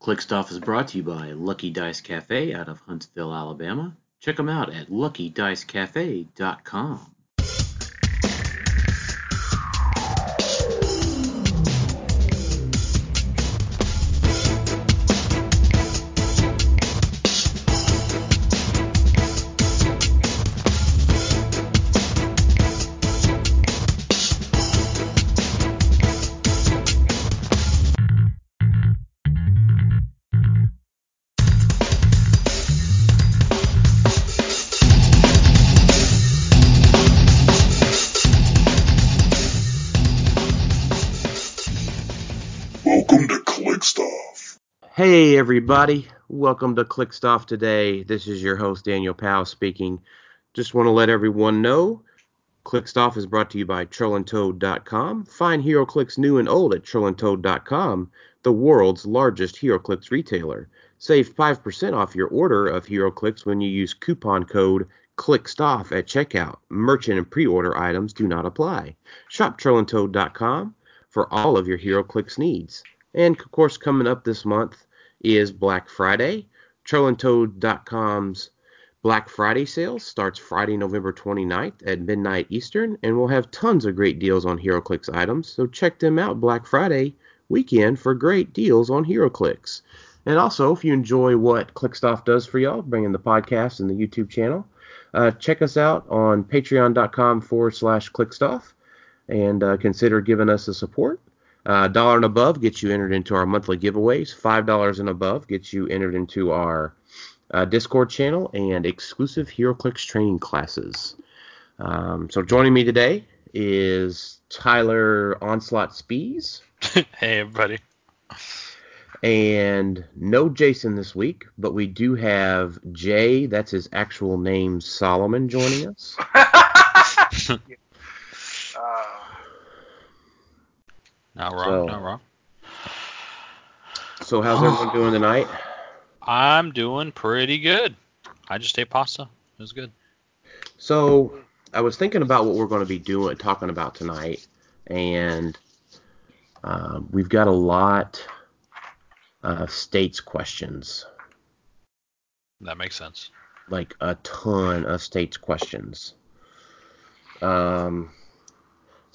ClickStuff is brought to you by Lucky Dice Cafe out of Huntsville, Alabama. Check them out at LuckyDiceCafe.com. Hey everybody, welcome to ClickStuff today. This is your host Daniel Powell speaking. Just want to let everyone know, ClickStuff is brought to you by TrollandToad.com. Find HeroClix new and old at TrollandToad.com, the world's largest HeroClix retailer. Save 5% off your order of HeroClix when you use coupon code ClickStuff at checkout. Merchant and pre-order items do not apply. Shop TrollandToad.com for all of your HeroClix needs. And of course, coming up this month is Black Friday. TrollandToad.com's Black Friday sale starts Friday, November 29th at midnight Eastern, and we'll have tons of great deals on HeroClix items, so check them out Black Friday weekend for great deals on HeroClix. And also, if you enjoy what ClickStuff does for y'all, bringing the podcast and the YouTube channel, check us out on patreon.com/ClickStuff and consider giving us a support. $1 and above gets you entered into our monthly giveaways. $5 and above gets you entered into our Discord channel and exclusive HeroClix training classes. So joining me today is Tyler Onslaught Spees. Hey, everybody. And no Jason this week, but we do have Jay, that's his actual name, Solomon, joining us. Not wrong. So how's everyone doing tonight? I'm doing pretty good. I just ate pasta. It was good. So I was thinking about what we're going to be talking about tonight, and we've got a lot of states questions. That makes sense. Like a ton of states questions.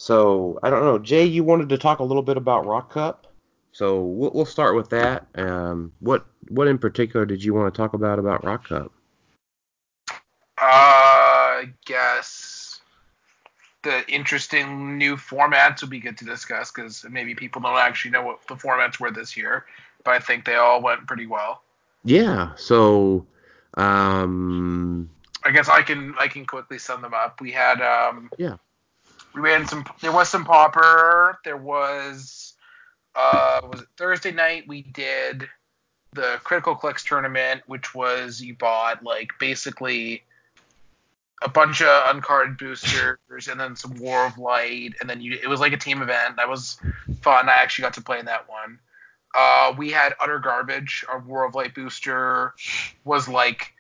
So, I don't know. Jay, you wanted to talk a little bit about Rock Cup. So, we'll start with that. What in particular did you want to talk about Rock Cup? I guess the interesting new formats would be good to discuss because maybe people don't actually know what the formats were this year. But I think they all went pretty well. Yeah. So, I guess I can quickly sum them up. We had... We ran some. There was some Pauper. There was it Thursday night? We did the Critical Clicks tournament, which was you bought like basically a bunch of uncarded boosters and then some War of Light, and then it was like a team event. That was fun. I actually got to play in that one. We had Utter Garbage. Our War of Light booster was like,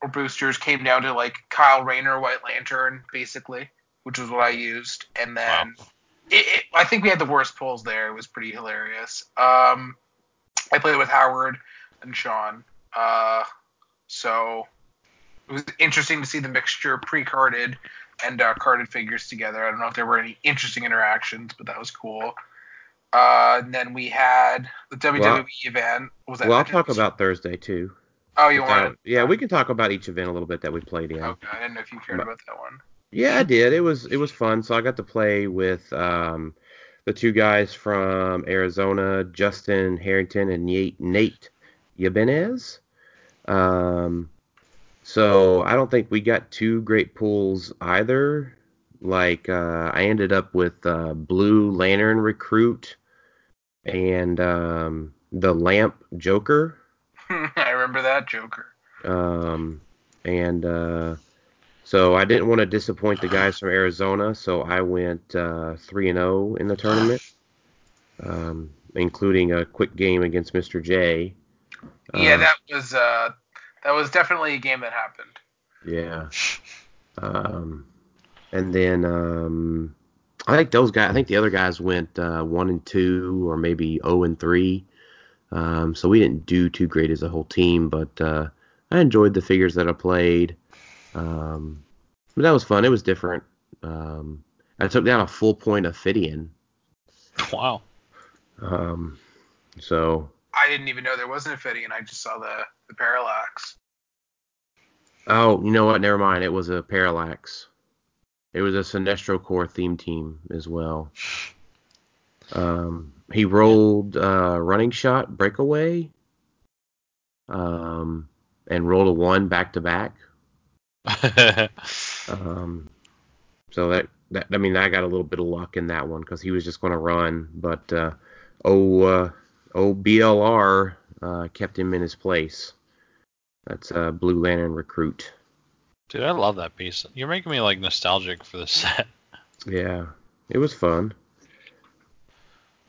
or boosters came down to like Kyle Rayner, White Lantern, basically, which was what I used, and then I think we had the worst pulls there. It was pretty hilarious. I played with Howard and Sean, so it was interesting to see the mixture pre-carded and carded figures together. I don't know if there were any interesting interactions, but that was cool. And then we had the WWE event. I'll talk about Thursday, too. Oh, you want to? Yeah, we can talk about each event a little bit that we played in. Okay, I didn't know if you cared about that one. Yeah, I did. It was fun. So I got to play with the two guys from Arizona, Justin Harrington and Nate Yabenez. So I don't think we got two great pulls either. Like I ended up with Blue Lantern Recruit and the Lamp Joker. I remember that Joker. So I didn't want to disappoint the guys from Arizona, so I went 3-0 in the tournament, including a quick game against Mr. J. Yeah, that was definitely a game that happened. Yeah. And then I think the other guys went 1-2 or maybe 0-3. So we didn't do too great as a whole team, but I enjoyed the figures that I played. But that was fun. It was different. I took down a full point of Ophidian. Wow. So I didn't even know there was an Ophidian. I just saw the Parallax. Oh, you know what? Never mind. It was a Parallax. It was a Sinestro Corps theme team as well. He rolled running shot, breakaway, and rolled a 1 back-to-back. So that I mean, I got a little bit of luck in that one because he was just going to run, but BLR kept him in his place. That's Blue Lantern Recruit. Dude, I love that piece. You're making me like nostalgic for the set. Yeah, it was fun.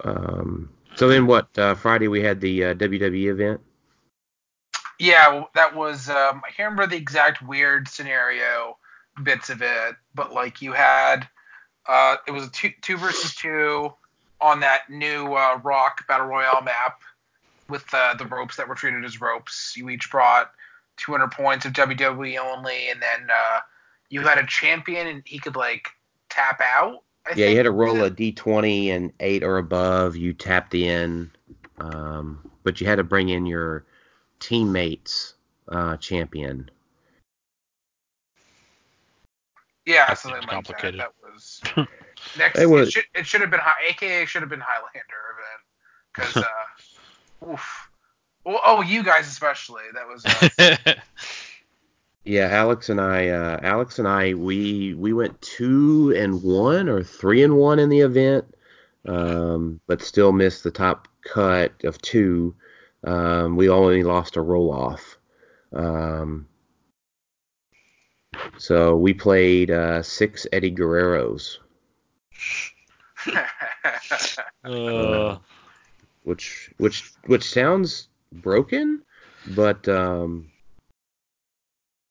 So then what, Friday we had the WWE event? Yeah, that was, I can't remember the exact weird scenario bits of it, but like you had, it was a 2 versus 2 on that new Rock Battle Royale map with the ropes that were treated as ropes. You each brought 200 points of WWE only, and then you had a champion and he could like tap out. Yeah, you had to roll a D20 and 8 or above. You tapped in, but you had to bring in your teammate's champion. Yeah, that something like that. That was next. It should have been AKA should have been Highlander event because oof. Well, oh, you guys especially. That was. Yeah, Alex and I, we went 2-1 or 3-1 in the event, but still missed the top cut of 2. We only lost a roll off. So we played 6 Eddie Guerreros, which sounds broken, but.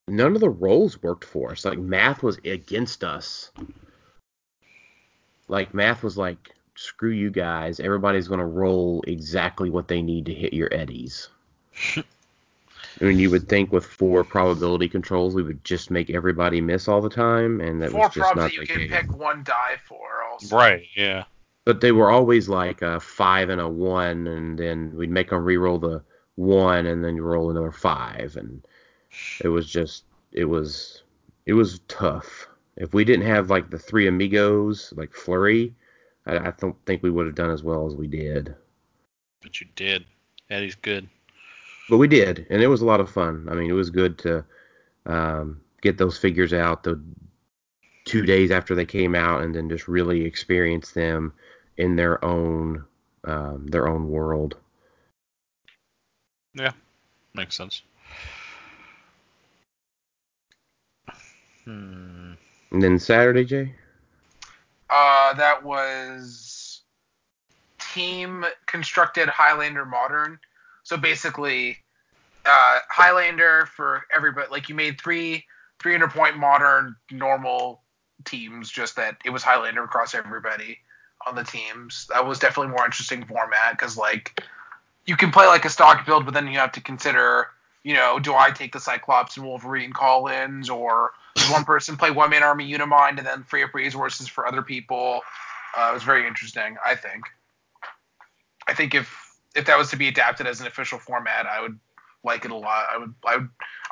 None of the rolls worked for us. Like, math was against us. Like, math was like, screw you guys. Everybody's going to roll exactly what they need to hit your eddies. I mean, you would think with 4 probability controls, we would just make everybody miss all the time. And that 4 was just not the case. 4 problems that you can pick one die for. Also. Right, yeah. But they were always like a 5 and a 1, and then we'd make them re-roll the 1, and then you roll another 5, and... It was tough. If we didn't have like the 3 amigos, like Flurry, I don't think we would have done as well as we did. But you did. Eddie's good. But we did, and it was a lot of fun. I mean, it was good to get those figures out the 2 days after they came out, and then just really experience them in their own world. Yeah, makes sense. And then Saturday, Jay? That was team constructed Highlander Modern. So basically, Highlander for everybody. Like you made 300-point modern normal teams, just that it was Highlander across everybody on the teams. That was definitely more interesting format because like you can play like a stock build, but then you have to consider, you know, do I take the Cyclops and Wolverine call-ins or one person play One Man Army Unimind and then free up resources for other people. It was very interesting, I think. I think if that was to be adapted as an official format, I would like it a lot. I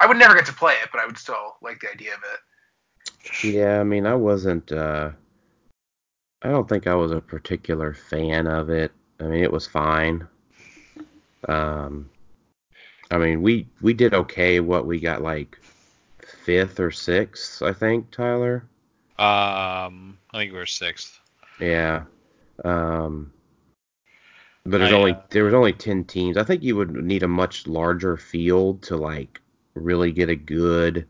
would never get to play it, but I would still like the idea of it. Yeah, I mean, I wasn't. I don't think I was a particular fan of it. I mean, it was fine. I mean, we did okay. What we got like. 5th or 6th, I think, Tyler. I think we were 6th. Yeah. But there was only 10 teams. I think you would need a much larger field to like really get a good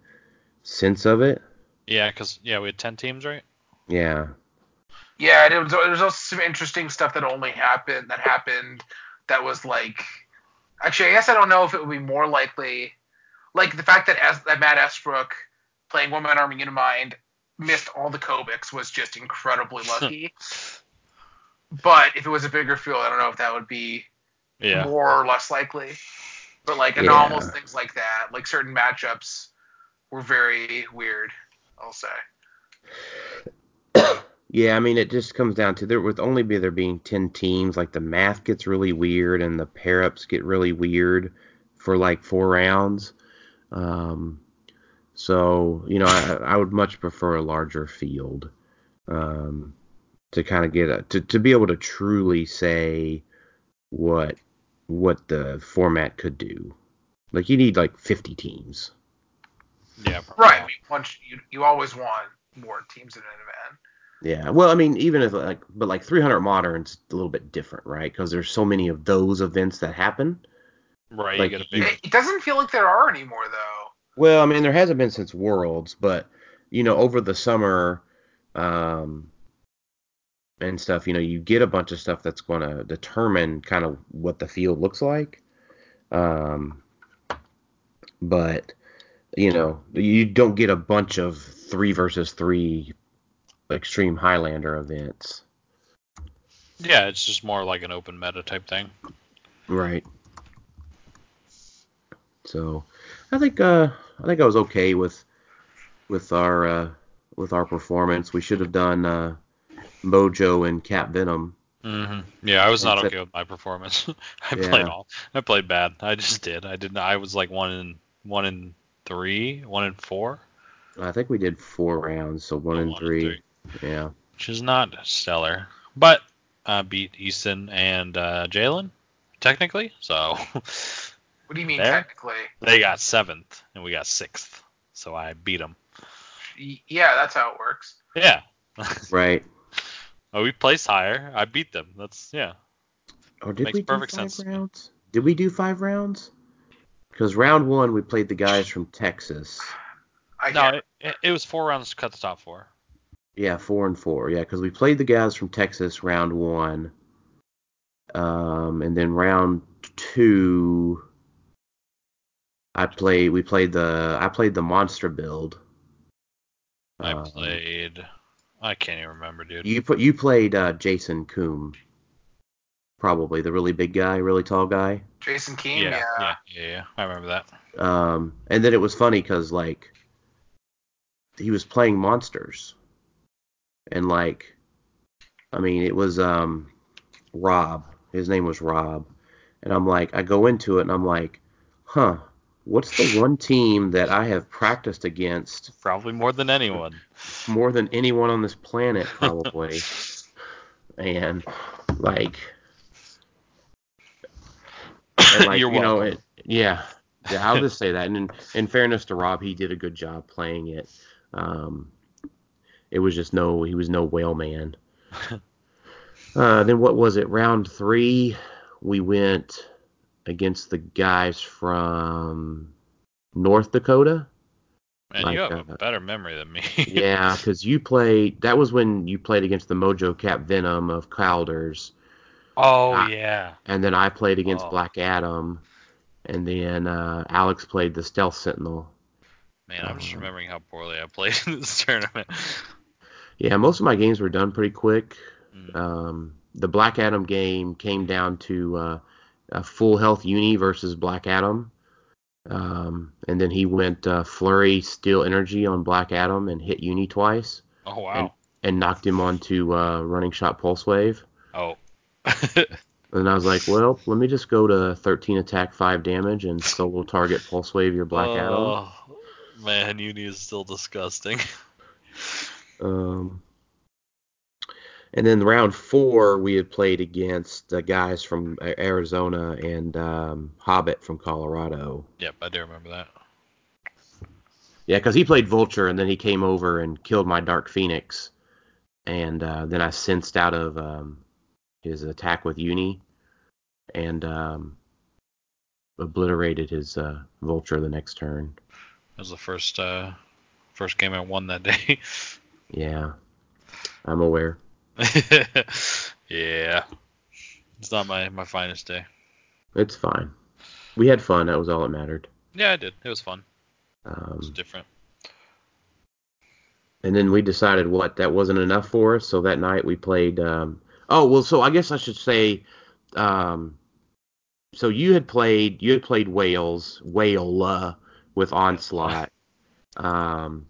sense of it. Yeah, because we had 10 teams, right? Yeah. Yeah, and there was also some interesting stuff that only happened. That was like, actually, I guess I don't know if it would be more likely. Like, the fact that Matt Esbrook playing One Man Army Unimind missed all the Kovacs was just incredibly lucky. But if it was a bigger field, I don't know if that would be yeah, more or less likely. But like anomalous things like that, like certain matchups were very weird, I'll say. Yeah, I mean, it just comes down to, there with only be there being 10 teams, like the math gets really weird and the pair-ups get really weird for like 4 rounds. So, you know, I would much prefer a larger field to kind of get to be able to truly say what the format could do. Like, you need like 50 teams. Yeah, probably. Right. I mean, once you always want more teams in an event. Yeah, well, I mean, even if like, but like 300 Modern's a little bit different, right? Because there's so many of those events that happen. Right. Like, it doesn't feel like there are anymore, though. Well, I mean, there hasn't been since Worlds, but you know, over the summer and stuff, you know, you get a bunch of stuff that's going to determine kind of what the field looks like. But you know, you don't get a bunch of 3 versus 3. Extreme Highlander events. Yeah, it's just more like an open meta type thing. Right. So, I think I was okay with our performance. We should have done Mojo and Cap Venom. Mm-hmm. Yeah, I was not okay with my performance. I played bad. I just did. I didn't. I was like 1 in 3, 1 in 4. I think we did 4 rounds, so 1 in 3. Yeah. Which is not stellar. But I beat Easton and Jalen, technically. So. What do you mean technically? They got 7th, and we got 6th. So I beat them. Yeah, that's how it works. Yeah. Right. Well, we placed higher. I beat them. That's, yeah. Oh, did Makes we perfect do 5 sense. Rounds? Did we do 5 rounds? Because round 1, we played the guys from Texas. No, it was 4 rounds to cut the top 4. Yeah, 4 and 4. Yeah, because we played the guys from Texas round 1, and then round 2, I played the monster build. I can't even remember, dude. You played Jason Coombe, probably the really big guy, really tall guy. Jason Coombe. Yeah. I remember that. And then it was funny because like. He was playing monsters, and like, I mean, it was Rob. His name was Rob, and I'm like, I go into it and I'm like, huh, what's the one team that I have practiced against? Probably more than anyone. More than anyone on this planet, probably. And like, you're welcome. You know, I'll just say that. And in fairness to Rob, he did a good job playing it. It was just he was no whale man. Then what was it? Round 3, we went against the guys from North Dakota. Man, like, you have a better memory than me. Yeah, because that was when you played against the Mojo Cap Venom of Calder's. Oh, yeah. And then I played against Black Adam, and then Alex played the Stealth Sentinel. Man, I'm just remembering how poorly I played in this tournament. Yeah, most of my games were done pretty quick. Mm. The Black Adam game came down to a full health Uni versus Black Adam. And then he went Flurry Steel Energy on Black Adam and hit Uni twice. Oh, wow. And knocked him onto Running Shot Pulse Wave. Oh. And I was like, well, let me just go to 13 attack, 5 damage, and solo target Pulse Wave your Black Adam. Man, Uni is still disgusting. And then round 4, we had played against the guys from Arizona and Hobbit from Colorado. Yep, I do remember that. Yeah, because he played Vulture, and then he came over and killed my Dark Phoenix. And then I sensed out of his attack with Uni and obliterated his Vulture the next turn. That was the first game I won that day. Yeah, I'm aware. Yeah, it's not my finest day. It's fine. We had fun. That was all that mattered. Yeah, I did. It was fun. It was different. And then we decided that wasn't enough for us. So that night we played. So I guess I should say so you had played Wales with Onslaught, and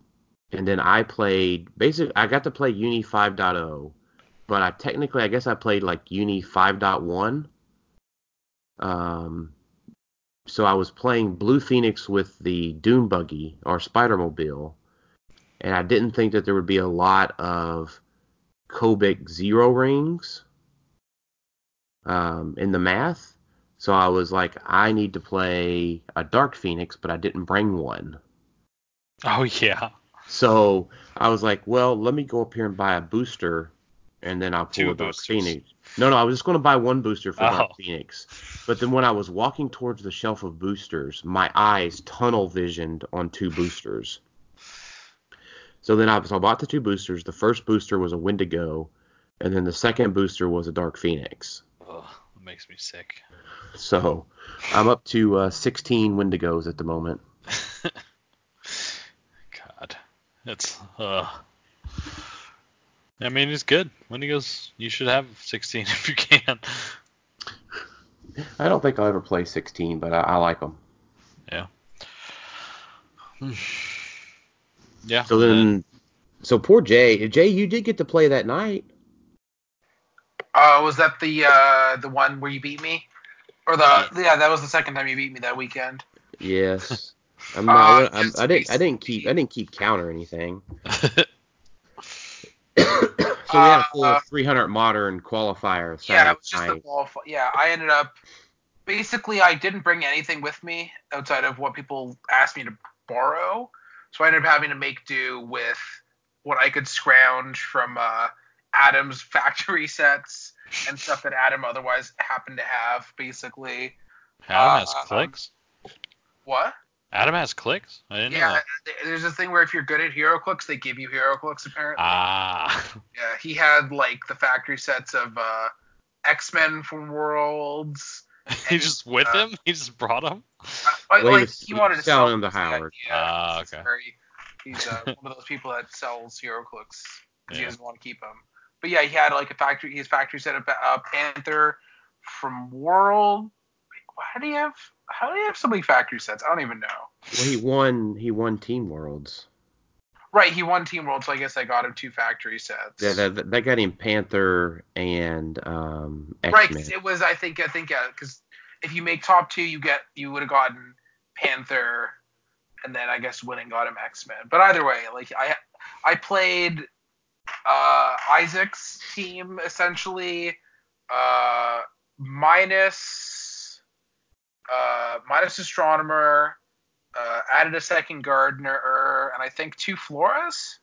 then I played basically. I got to play Uni 5.0, but I guess I played like Uni 5.1. So I was playing Blue Phoenix with the Doom Buggy or Spider Mobile, and I didn't think that there would be a lot of Kovac zero rings in the math. So I was like, I need to play a Dark Phoenix, but I didn't bring one. Oh, yeah. So I was like, well, let me go up here and buy a booster, and then I'll pull a Dark Phoenix. No, I was just going to buy one booster for Dark Phoenix. But then when I was walking towards the shelf of boosters, my eyes tunnel visioned on two boosters. So then I bought the two boosters. The first booster was a Wendigo, and then the second booster was a Dark Phoenix. Oh, that makes me sick. So I'm up to 16 Wendigos at the moment. God. That's... I mean, it's good. Wendigos, you should have 16 if you can. I don't think I'll ever play 16, but I like them. Yeah. Yeah. So then, so poor Jay. Jay, you did get to play that night. Was that the one where you beat me? Or that was the second time you beat me that weekend. Yes. I didn't keep count or anything. So we had a full 300 modern qualifier. Yeah, it was just a yeah, I ended up basically I didn't bring anything with me outside of what people asked me to borrow. So I ended up having to make do with what I could scrounge from Adam's factory sets and stuff that Adam otherwise happened to have, basically. Adam has clicks? What? Adam has clicks? I didn't know that. Yeah, there's this thing where if you're good at HeroClix, they give you HeroClix, apparently. Ah. Yeah, he had, like, the factory sets of X-Men from Worlds. He's just with him? He just brought him? He wanted to sell him to Howard. Okay. He's one of those people that sells HeroClix because he doesn't want to keep them. But yeah, he had like his factory set up Panther from World. How do you have so many factory sets? I don't even know. Well, he won Team Worlds. Right, he won Team Worlds, so I guess I got him two factory sets. Yeah, that got him Panther and X-Men. Right, because it was I think because if you make top two, you would have gotten Panther, and then I guess winning got him X-Men. But either way, like I played Isaac's team essentially minus Astronomer, added a second Gardener, and I think two Floras.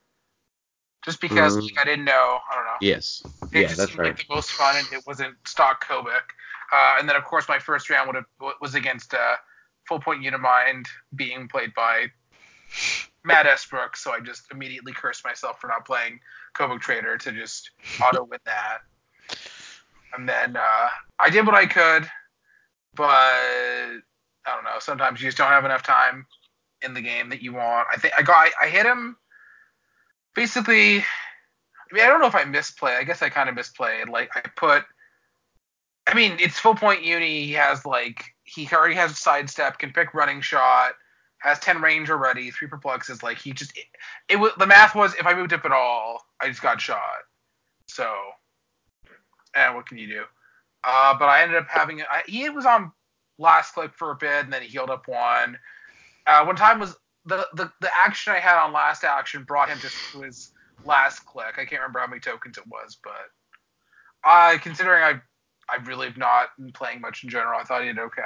Just because I didn't know. I don't know. Yes. It just that's seemed right. Like the most fun, and it wasn't stock Kovac. And then, of course, my first round was against Full Point Unimind being played by Matt Esbrook, so I just immediately cursed myself for not playing Kovac Trader to just auto-win that. And then I did what I could, but I don't know. Sometimes you just don't have enough time in the game that you want. I think I hit him. Basically, I mean, I don't know if I misplayed. I guess I kind of misplayed. Like, it's Full Point Uni. He has, like, he already has a sidestep, can pick running shot, has 10 range already, 3 perplexes. Like, he just, it was, the math was, if I moved up at all, I just got shot. So, what can you do? But I ended up having, he was on last click for a bit, and then he healed up one. One time was, the action I had on last action brought him just to his last click. I can't remember how many tokens it was, but considering I really have not been playing much in general, I thought he did okay.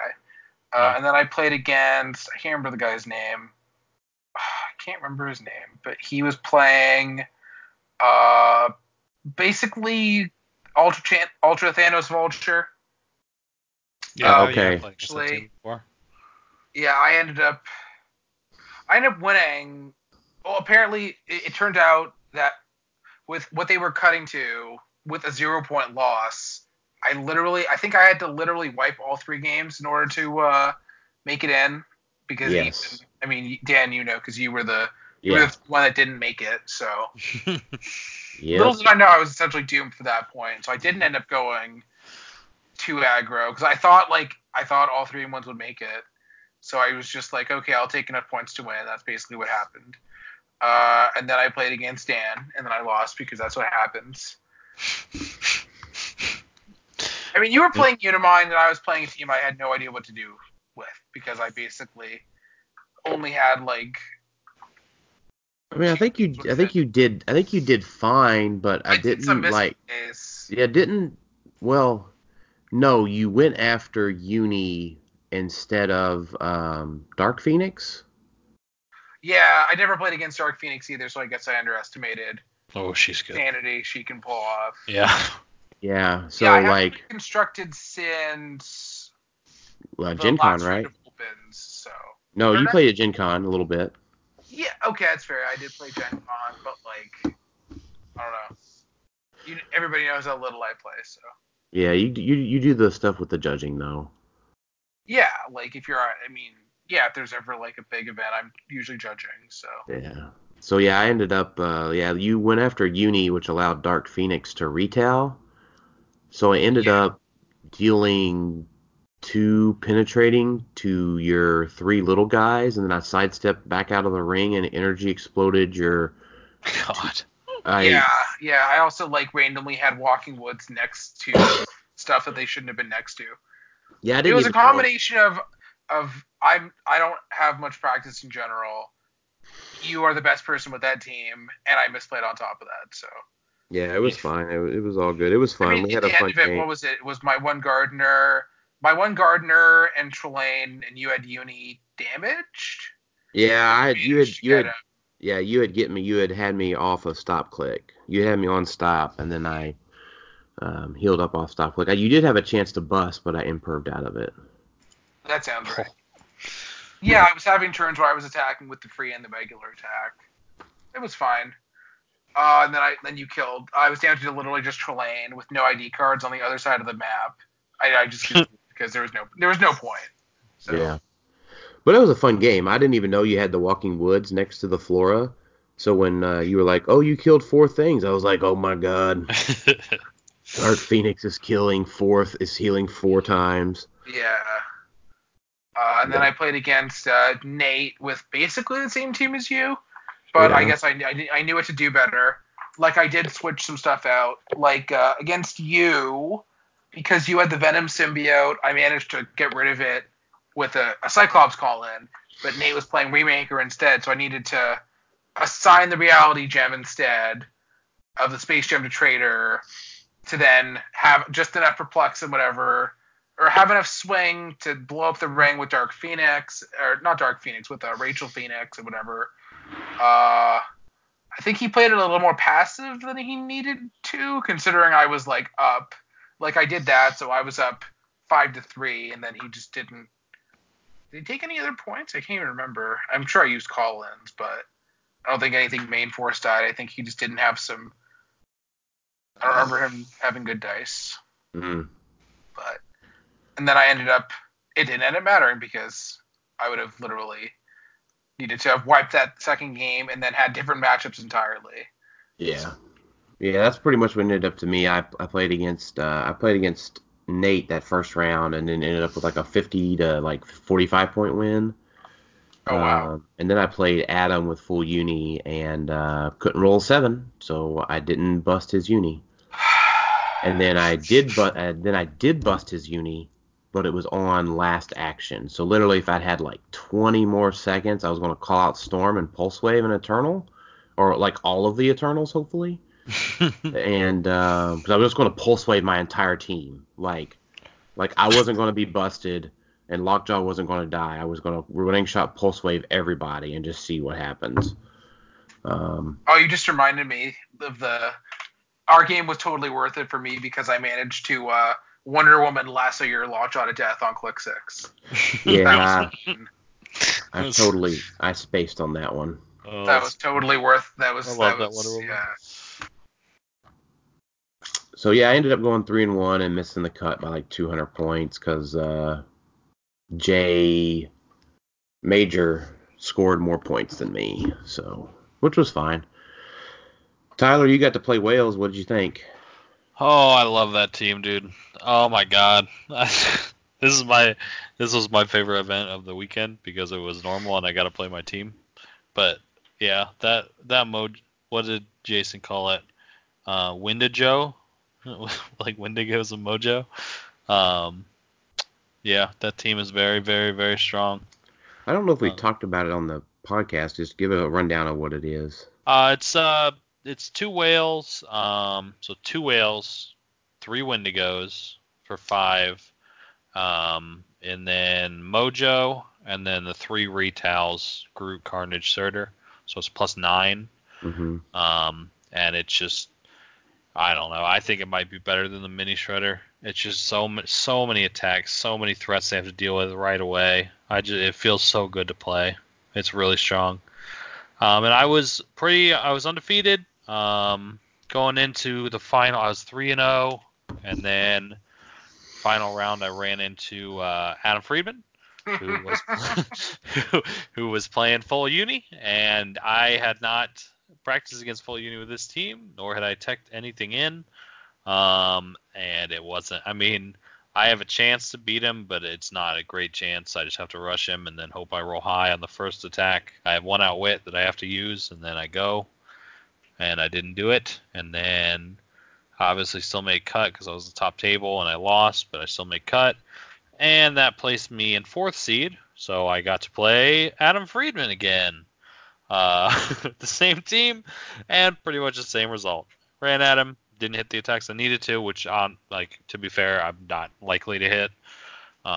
And then I played against, I can't remember the guy's name. I can't remember his name, but he was playing basically Ultra Thanos Vulture. Yeah, okay. Actually, yeah, I ended up winning. Well, apparently it turned out that with what they were cutting to, with a 0-point loss, I think I had to literally wipe all 3 games in order to make it in. Because yes. Easton, I mean, Dan, you know, because you were the one that didn't make it. So yep. Little did I know I was essentially doomed for that point. So I didn't end up going too aggro because I thought all three ones would make it. So I was just like, okay, I'll take enough points to win. And that's basically what happened. And then I played against Dan, and then I lost because that's what happens. I mean, you were playing Unimind, and I was playing a team I had no idea what to do with because I basically only had like. I mean, I think you did fine, but I didn't some like. Yeah, didn't. Well, no, you went after Uni instead of Dark Phoenix. Yeah, I never played against Dark Phoenix either, so I guess I underestimated. Oh, she's good. Sanity she can pull off. Yeah. Yeah. So yeah, I haven't constructed since. Well, Gen Con, right? Opens, so. No, you played at Gen Con a little bit. Yeah, okay, that's fair. I did play Gen Con, but, like, I don't know. Everybody knows how little I play, so. Yeah, you do the stuff with the judging, though. Yeah, like, if there's ever, like, a big event, I'm usually judging, so. Yeah. So, yeah, I ended up, you went after Uni, which allowed Dark Phoenix to retail. So I ended up dealing 2 penetrating to your 3 little guys, and then I sidestepped back out of the ring and energy exploded your... God. I also, like, randomly had Walking Woods next to stuff that they shouldn't have been next to. Yeah, I didn't. It was a combination of I don't have much practice in general. You are the best person with that team, and I misplayed on top of that, so... Yeah, it was fine. It was all good. It was fun. I mean, we had a fun game. What was it? It was my one Gardener and Trelane, and you had Uni damaged? Yeah, you had me off of stop click. You had me on stop, and then I healed up off stop click. You did have a chance to bust, but I imperved out of it. That sounds right. Yeah, I was having turns where I was attacking with the free and the regular attack. It was fine. And then you killed. I was down to literally just Trelane with no ID cards on the other side of the map. I just because there was no point. So. Yeah, but it was a fun game. I didn't even know you had the Walking Woods next to the Flora. So when you were like, "Oh, you killed 4 things," I was like, "Oh my god, Dark Phoenix is killing 4th, is healing 4 times." Yeah. And then I played against Nate with basically the same team as you. But yeah. I guess I knew what to do better. Like, I did switch some stuff out. Like, against you, because you had the Venom symbiote, I managed to get rid of it with a Cyclops call-in. But Nate was playing Remaker instead, so I needed to assign the Reality Gem instead of the Space Gem to Trader to then have just enough Perplex and whatever, or have enough Swing to blow up the ring with Dark Phoenix, or not Dark Phoenix, with Rachel Phoenix or whatever. I think he played it a little more passive than he needed to, considering I was, like, up. Like, I did that, so I was up 5-3, and then he just didn't... Did he take any other points? I can't even remember. I'm sure I used call-ins, but I don't think anything main force died. I think he just didn't have some... I don't remember him having good dice. Mm-hmm. But... And then I ended up... It didn't end up mattering, because I would have literally... needed to have wiped that second game and then had different matchups entirely. Yeah. Yeah, that's pretty much what ended up to me. I played against Nate that first round and then ended up with like a 50 to like 45 point win. Oh, wow. And then I played Adam with full Uni and couldn't roll 7, so I didn't bust his Uni. And then I did bust his Uni. But it was on last action. So literally if I'd had like 20 more seconds, I was going to call out Storm and Pulse Wave and Eternal, or like all of the Eternals, hopefully. And because I was just going to Pulse Wave my entire team. Like I wasn't going to be busted and Lockjaw wasn't going to die. I was going to running shot Pulse Wave everybody and just see what happens. You just reminded me of our game was totally worth it for me because I managed to... Wonder Woman lasso your Lockjaw to death on click 6. Yeah, I spaced on that one. That was totally worth. That was. I love that Wonder Woman. Yeah. So yeah, I ended up going 3-1 and missing the cut by like 200 points because Jay Major scored more points than me, so which was fine. Tyler, you got to play Wales. What did you think? Oh, I love that team, dude. Oh my god. This was my favorite event of the weekend because it was normal and I got to play my team. But yeah, that mode, what did Jason call it? Wendigo, like Wendigo's a Mojo. Yeah, that team is very, very, very strong. I don't know if we talked about it on the podcast. Just give a rundown of what it is. It's two Wales. So two Wales, three Wendigos for 5. And then Mojo, and then the 3 Retals, Groot, Carnage, Surtur. So it's +9. Mm-hmm. And it's just, I don't know. I think it might be better than the Mini Shredder. It's just so many attacks, so many threats they have to deal with right away. It feels so good to play. It's really strong. And I was undefeated. Going into the final, I was 3-0, and then final round I ran into Adam Friedman, who was playing full uni, and I had not practiced against full uni with this team, nor had I teched anything in. And it wasn't. I mean, I have a chance to beat him, but it's not a great chance. I just have to rush him and then hope I roll high on the first attack. I have one outwit that I have to use, and then I go, and I didn't do it. And then I obviously still made cut because I was the top table and I lost, but I still made cut. And that placed me in 4th seed, so I got to play Adam Friedman again. The same team and pretty much the same result. Ran at him. Didn't hit the attacks I needed to, which, like, to be fair, I'm not likely to hit. Yeah.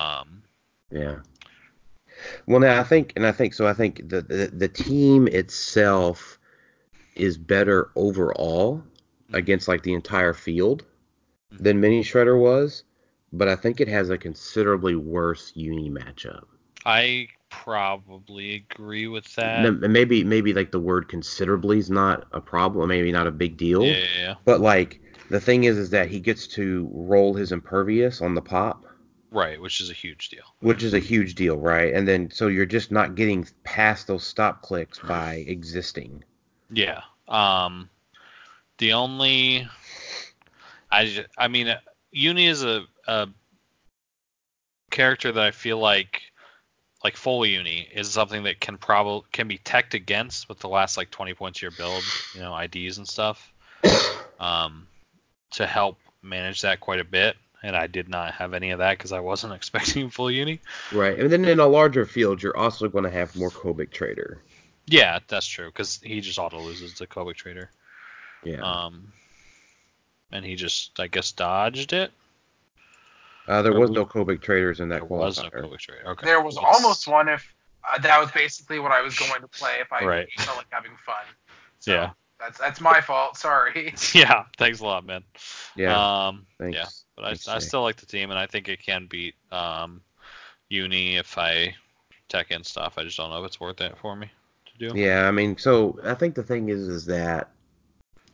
Well, now I think the team itself is better overall against, like, the entire field than Mini Shredder was, but I think it has a considerably worse uni matchup. I probably agree with that. Maybe like the word considerably is not a problem, maybe not a big deal. Yeah. But like the thing is that he gets to roll his impervious on the pop. Right, which is a huge deal. Right? And then so you're just not getting past those stop clicks by existing. Yeah. Uni is a character that I feel like full uni is something that can be teched against with the last like 20 points of your build, you know, IDs and stuff, to help manage that quite a bit. And I did not have any of that because I wasn't expecting full uni. Right. And then in a larger field, you're also going to have more Kovac Trader. Yeah, that's true. Because he just auto loses to Kovac Trader. Yeah. And he just, I guess, dodged it. There was no Kovac Traders in that qualifier. There was no Kovac Trader. Okay. There was almost one if that was basically what I was going to play if I felt like having fun. So yeah. That's my fault. Sorry. Yeah. Thanks a lot, man. Yeah. Thanks. Yeah. But I still like the team, and I think it can beat Uni if I tech in stuff. I just don't know if it's worth it for me to do. Yeah. I mean, so I think the thing is that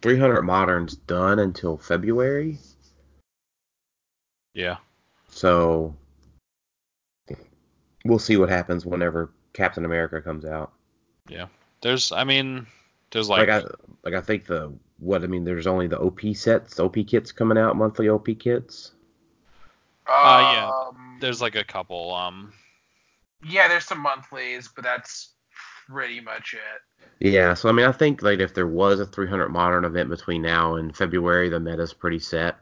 300 Modern's done until February. Yeah. So we'll see what happens whenever Captain America comes out. Yeah. There's only the OP kits coming out, monthly OP kits. Yeah. There's like a couple. Yeah, there's some monthlies, but that's pretty much it. Yeah. So I mean, I think like if there was a 300 Modern event between now and February, the meta's pretty set.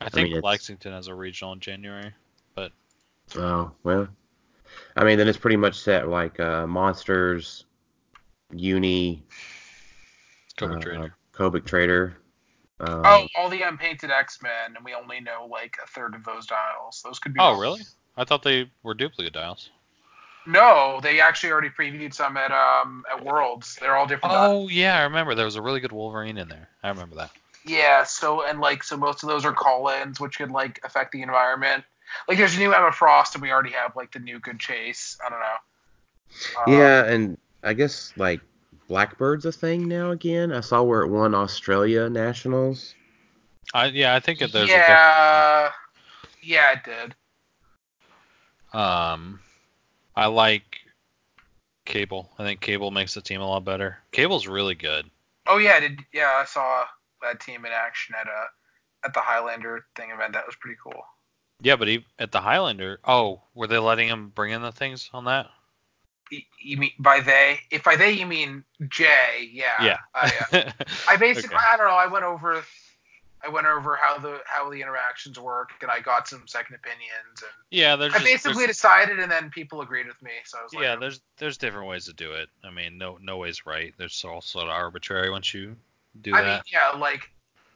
I think Lexington has a regional in January, but... Oh, well. I mean, then it's pretty much set, like, Monsters, Uni, Kovac Trader. All the unpainted X-Men, and we only know, like, a third of those dials. Those could be... Oh, really? I thought they were duplicate dials. No, they actually already previewed some at Worlds. They're all different dials. Oh, yeah, I remember. There was a really good Wolverine in there. I remember that. Yeah, so most of those are call-ins, which could, like, affect the environment. Like, there's a new Emma Frost, and we already have, like, the new Good Chase. I don't know. Yeah, and I guess, like, Blackbird's a thing now again. I saw where it won Australia Nationals. I think that there's a difference. Yeah, it did. I like Cable. I think Cable makes the team a lot better. Cable's really good. Oh, yeah, I saw... that team in action at at the Highlander thing event. That was pretty cool. Yeah, but at the Highlander, were they letting him bring in the things on that? You mean by they? If by they you mean Jay, yeah. Yeah. I basically, okay. I don't know. I went over how the interactions work, and I got some second opinions. And yeah, I basically decided, and then people agreed with me. So I was like, yeah, there's different ways to do it. I mean, no way's right. There's all sort of arbitrary once you do that. I mean, yeah, like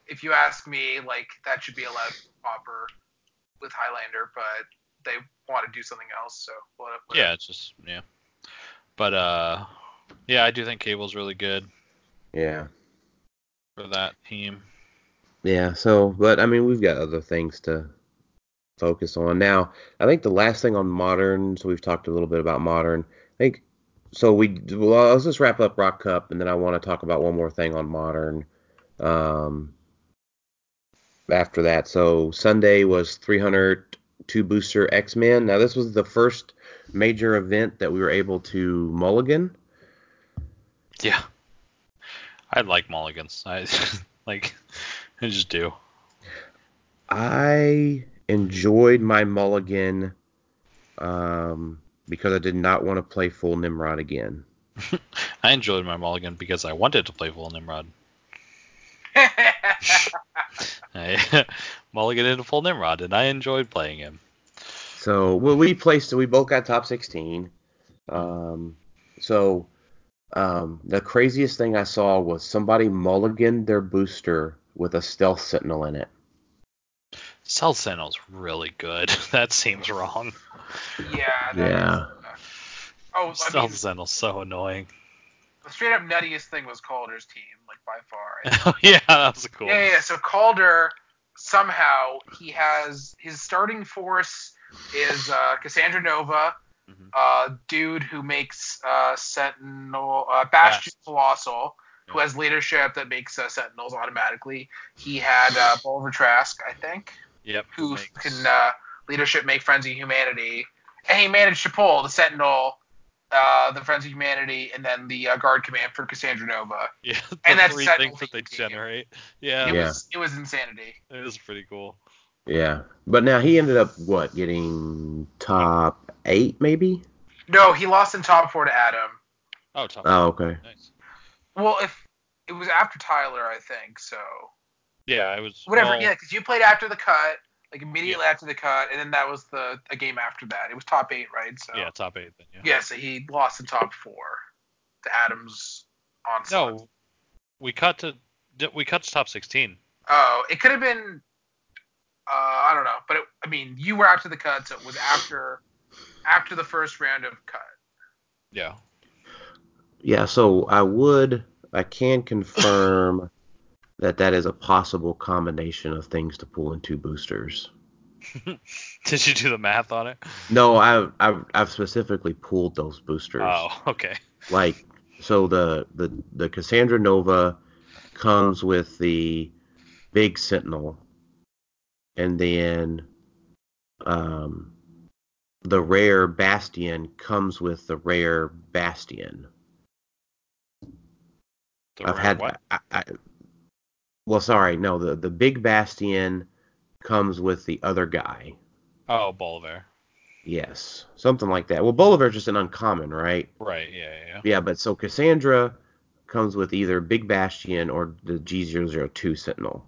if you ask me, like that should be allowed to popper with Highlander, but they want to do something else, so whatever. Yeah, it's just yeah. But yeah, I do think Cable's really good. Yeah. For that team. Yeah. So, but I mean, we've got other things to focus on now. I think the last thing on modern. So we've talked a little bit about modern. I think so. Let's just wrap up Rock Cup, and then I want to talk about one more thing on modern. After that, so Sunday was 302 booster X-Men. Now this was the first major event that we were able to mulligan. Yeah, I like mulligans. I just do. I enjoyed my mulligan because I did not want to play full Nimrod again. I enjoyed my mulligan because I wanted to play full Nimrod. I mulligan into full Nimrod, and I enjoyed playing him. So, well, we both got top 16. The craziest thing I saw was somebody mulliganed their booster with a Stealth Sentinel in it. Stealth Sentinel's really good. That seems wrong. Yeah. Yeah. Stealth Sentinel's so annoying. The straight up nuttiest thing was Calder's team, like by far. Yeah, that was cool. Yeah. So Calder, somehow, he has his starting force is Cassandra Nova, dude who makes Sentinel Bastion Colossal, who has leadership that makes Sentinels automatically. He had Bulver Trask, I think. Yep. Who can leadership make Frenzy Humanity, and he managed to pull the Sentinel, the Frenzy Humanity, and then the Guard Command for Cassandra Nova. Yeah, and that's three things that they generate. Yeah, it was insanity. It was pretty cool. Yeah, but now he ended up getting top 8 maybe? No, he lost in top 4 to Adam. Oh, top 4. Oh, okay. Nice. Well, if it was after Tyler, I think, so. Yeah, it was. Whatever, well, yeah, because you played after the cut, like immediately after the cut, and then that was a game after that. It was top 8, right? So. Yeah, top 8 then. Yeah, so he lost in top 4 to Adam's onslaught. No, we cut to top 16. Oh, it could have been. I don't know, but you were after the cut, so it was after the first round of cut. Yeah. Yeah, so I can confirm that is a possible combination of things to pull in two boosters. Did you do the math on it? No, I've specifically pulled those boosters. Oh, okay. Like, so the Cassandra Nova comes with the big Sentinel. And then the rare Bastion comes with the rare Bastion. The big Bastion comes with the other guy. Oh, Bolivar. Yes, something like that. Well, Bolivar's just an uncommon, right? Right, yeah. Yeah, but so Cassandra comes with either big Bastion or the G002 Sentinel.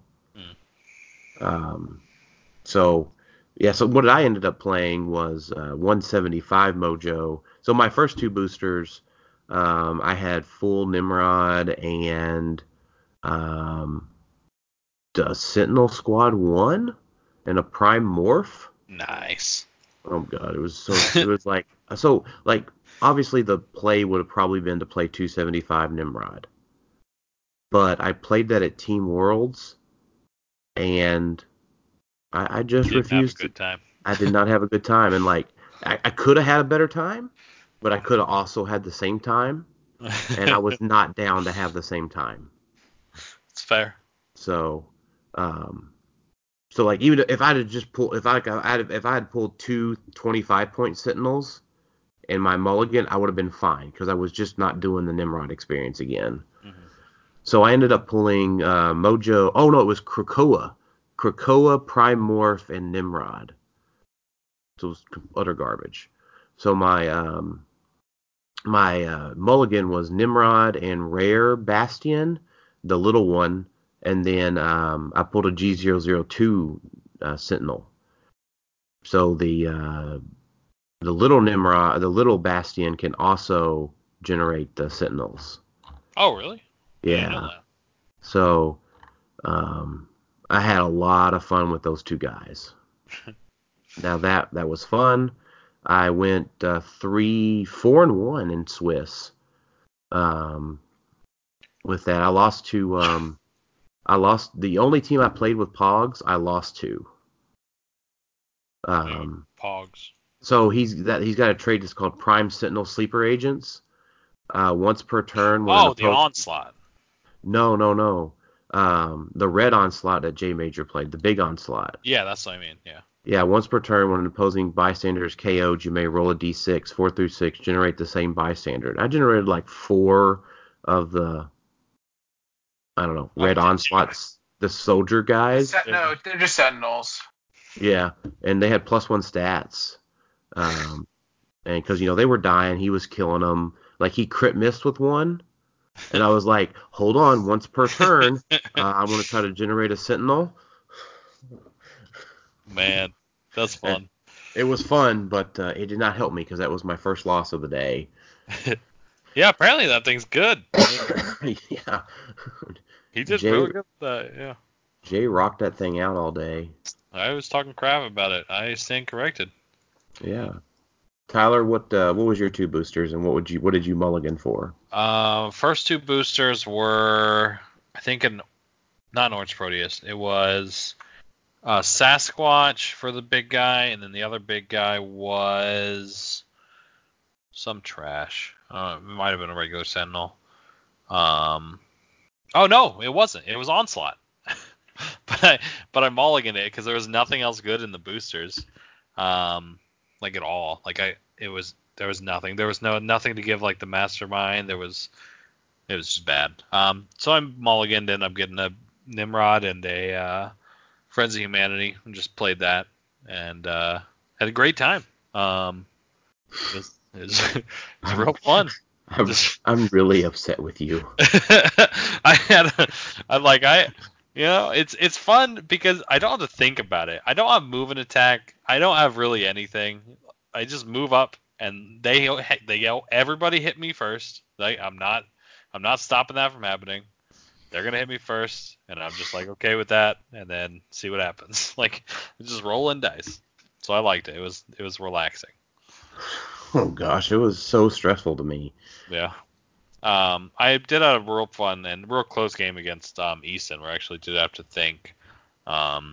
So, yeah, so what I ended up playing was 175 Mojo. So my first two boosters, I had full Nimrod and the Sentinel Squad 1 and a Prime Morph. Nice. Oh, God, it was obviously the play would have probably been to play 275 Nimrod. But I played that at Team Worlds, and I just refused to. I did not have a good time. And, like, I could have had a better time, but I could have also had the same time. And I was not down to have the same time. It's fair. So, even if I had just pulled, if I had pulled 2 25-point Sentinels in my mulligan, I would have been fine because I was just not doing the Nimrod experience again. Mm-hmm. So I ended up pulling Mojo. Oh, no, it was Krakoa. Krakoa, Primorph, and Nimrod. So it was utter garbage. So my my mulligan was Nimrod and Rare Bastion, the little one, and then I pulled a G002 Sentinel. So the little Nimrod, the little Bastion can also generate the Sentinels. Oh, really? Yeah. So I had a lot of fun with those two guys. Now that was fun. I went 4-1 in Swiss. With that, I lost to I lost the only team I played with Pogs. I lost to. Pogs. So he's got a trait that's called Prime Sentinel Sleeper Agents. Once per turn. Oh, the Onslaught. No. The red Onslaught that J Major played, the big Onslaught. Yeah, that's what I mean. Yeah. Yeah, once per turn, when an opposing bystander is KO'd, you may roll a D6, 4 through 6, generate the same bystander. I generated like 4 of the, red Onslaughts, the soldier guys. No, they're just Sentinels. Yeah, and they had +1 stats. And because, they were dying, he was killing them. Like, he crit missed with one, and I was like, hold on, once per turn, I want to try to generate a Sentinel. Man, that's fun. And it was fun, but it did not help me because that was my first loss of the day. Yeah, apparently that thing's good. Yeah. He did really good with that, yeah. Jay rocked that thing out all day. I was talking crap about it. I stand corrected. Yeah. Tyler, what was your two boosters, and what did you mulligan for? First two boosters were, I think, not an Orange Proteus. It was... Sasquatch for the big guy, and then the other big guy was some trash. It might have been a regular Sentinel. Oh no, it wasn't. It was Onslaught. but I mulliganed it because there was nothing else good in the boosters, like at all. There was nothing. There was nothing to give like the mastermind. It was just bad. So I'm mulliganed, and I'm getting a Nimrod and a. Friends of Humanity, and just played that, and had a great time. It was real fun. I'm really upset with you. It's fun because I don't have to think about it. I don't have move and attack. I don't have really anything. I just move up, and they yell, everybody hit me first. Like, I'm not stopping that from happening. They're going to hit me first, and I'm just like, okay with that, and then see what happens. Like, just rolling dice. So I liked it. It was relaxing. Oh, gosh. It was so stressful to me. Yeah. I did have a real fun and real close game against Easton, where I actually did have to think. But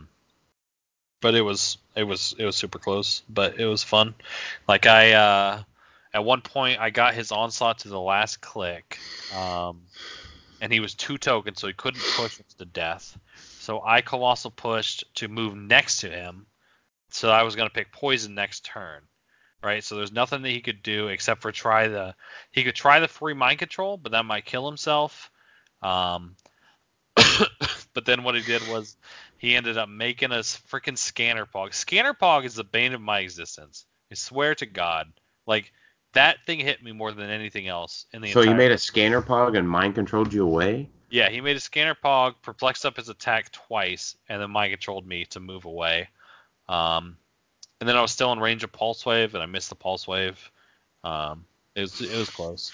it was super close, but it was fun. Like, I... at one point, I got his Onslaught to the last click. And he was 2 tokens, so he couldn't push to death. So I Colossal pushed to move next to him. So I was going to pick Poison next turn, right? So there's nothing that he could do except for he could try the free mind control, but that might kill himself. But then what he did was he ended up making a freaking Scanner Pog. Scanner Pog is the bane of my existence. I swear to God. Like... That thing hit me more than anything else. So he made a Scanner Pog and mind controlled you away? Yeah, he made a Scanner Pog, perplexed up his attack twice, and then mind controlled me to move away. And then I was still in range of Pulse Wave, and I missed the Pulse Wave. It was close.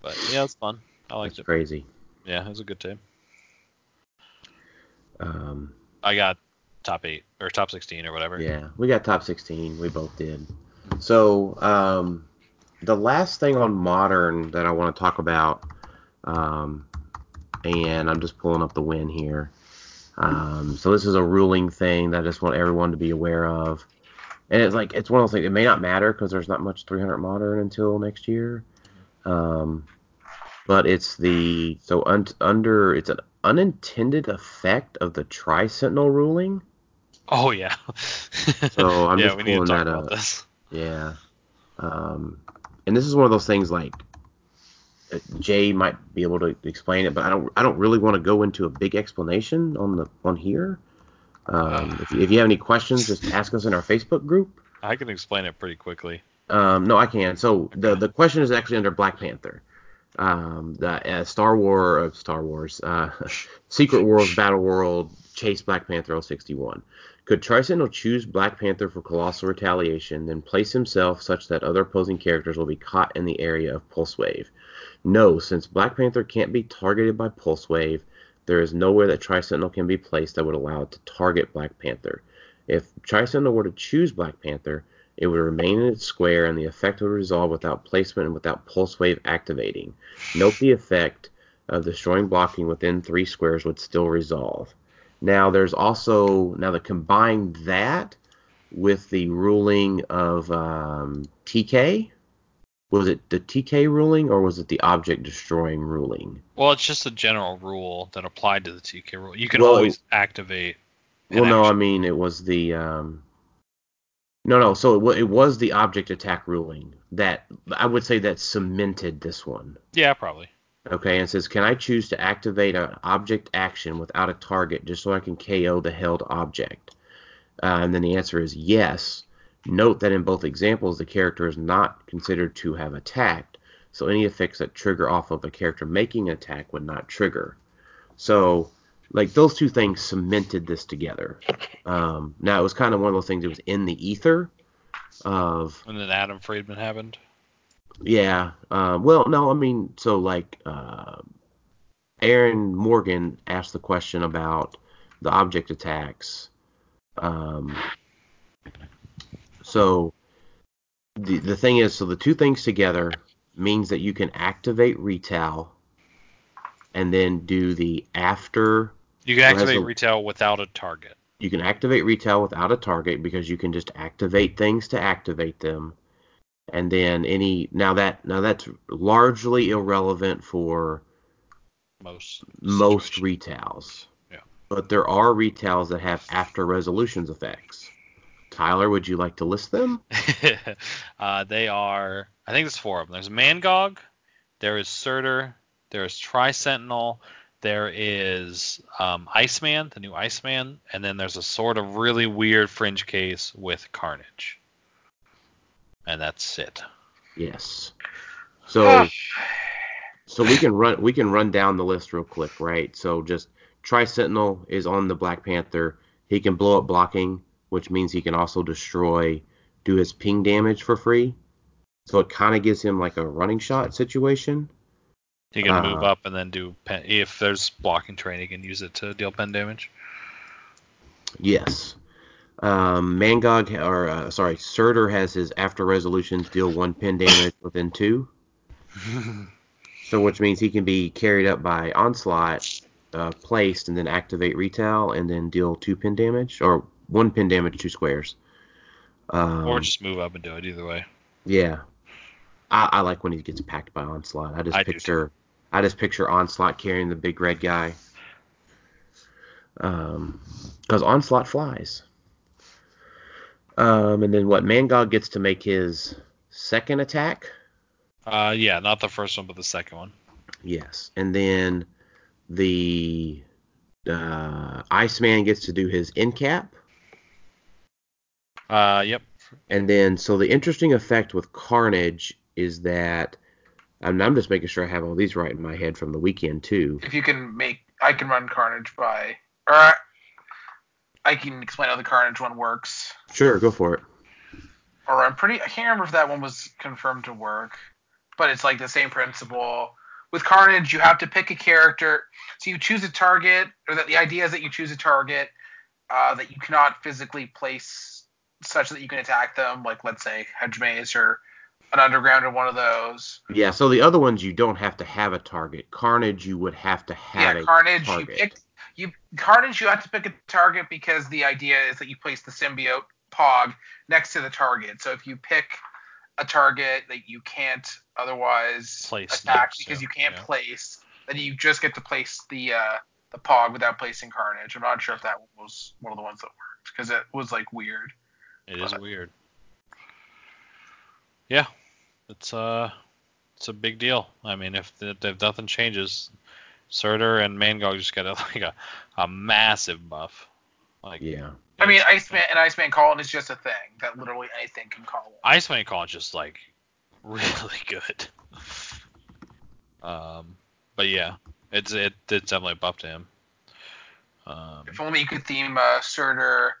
But yeah, it was fun. I liked it. It's crazy. Yeah, it was a good time. I got top 8, or top 16, or whatever. Yeah, we got top 16. We both did. So, the last thing on Modern that I want to talk about, and I'm just pulling up the win here. So this is a ruling thing that I just want everyone to be aware of. And it's one of those things, it may not matter because there's not much 300 Modern until next year. But it's it's an unintended effect of the Tri-Sentinel ruling. Oh, yeah. So I'm just pulling that up. Yeah. And this is one of those things like Jay might be able to explain it, but I don't really want to go into a big explanation on here. If you have any questions, just ask us in our Facebook group. I can explain it pretty quickly. No, I can. So the question is actually under Black Panther. Star Wars, Secret Worlds Battle World Chase Black Panther 061. Could Tri-Sentinel choose Black Panther for colossal retaliation, then place himself such that other opposing characters will be caught in the area of Pulse Wave? No, since Black Panther can't be targeted by Pulse Wave, there is nowhere that Tri-Sentinel can be placed that would allow it to target Black Panther. If Tri-Sentinel were to choose Black Panther, it would remain in its square, and the effect would resolve without placement and without Pulse Wave activating. Note the effect of destroying blocking within 3 squares would still resolve. Now, there's also, now to combine that with the ruling of TK, was it the TK ruling or was it the object destroying ruling? Well, it's just a general rule that applied to the TK rule. You can always activate. Well, no, I mean, it was the, so it was the object attack ruling that, I would say, that cemented this one. Yeah, probably. Okay, and says, can I choose to activate an object action without a target just so I can KO the held object? And then the answer is yes. Note that in both examples, the character is not considered to have attacked, so any effects that trigger off of a character making an attack would not trigger. So, like, those two things cemented this together. Now, it was kind of one of those things that was in the ether of... And then Adam Friedman happened? Yeah. Aaron Morgan asked the question about the object attacks. So the thing is, so the two things together means that you can activate retail and then do the after. You can activate retail without a target. You can activate retail without a target because you can just activate things to activate them. And then that's largely irrelevant for most retails. Yeah. But there are retails that have after resolutions effects. Tyler, would you like to list them? They are, I think there's 4 of them. There's Mangog, there is Surtur, there is Tri-Sentinel, there is Iceman, the new Iceman, and then there's a sort of really weird fringe case with Carnage. And that's it. Yes. So we can run down the list real quick, right? So just Tri-Sentinel is on the Black Panther. He can blow up blocking, which means he can also do his ping damage for free. So it kind of gives him like a running shot situation. He can move up and then do pen, if there's blocking terrain, he can use it to deal pen damage. Yes. Surtur has his after resolutions deal 1 pin damage within 2. So which means he can be carried up by Onslaught, placed, and then activate retail, and then deal 2 pin damage, or 1 pin damage, 2 squares. Or just move up and do it, either way. Yeah. I like when he gets packed by Onslaught. I just picture Onslaught carrying the big red guy. Because Onslaught flies. And then what? Mangog gets to make his second attack? Yeah, not the first one, but the second one. Yes. And then the Iceman gets to do his end cap. Yep. And then, so the interesting effect with Carnage is that, I'm just making sure I have all these right in my head from the weekend, too. If you can I can run Carnage by, or I can explain how the Carnage one works. Sure, go for it. Or I can't remember if that one was confirmed to work, but it's like the same principle. With Carnage, you have to pick a character. So you choose a target, or that the idea is that you choose a target that you cannot physically place such that you can attack them, like, let's say, Hedge Maze or an Underground or one of those. Yeah, so the other ones you don't have to have a target. Carnage, you would have to have a target. Yeah, Carnage, Carnage, you have to pick a target because the idea is that you place the symbiote Pog next to the target. So if you pick a target that you can't otherwise place, then you just get to place the Pog without placing Carnage. I'm not sure if that was one of the ones that worked because it was like weird. It is weird. Yeah, it's a big deal. I mean, if nothing changes, Surtur and Mangog just got a massive buff. Like, yeah. I mean, Iceman Colin is just a thing that literally anything can call. Iceman Colin's just like really good. But yeah, it definitely buffed him. If only you could theme Surtur,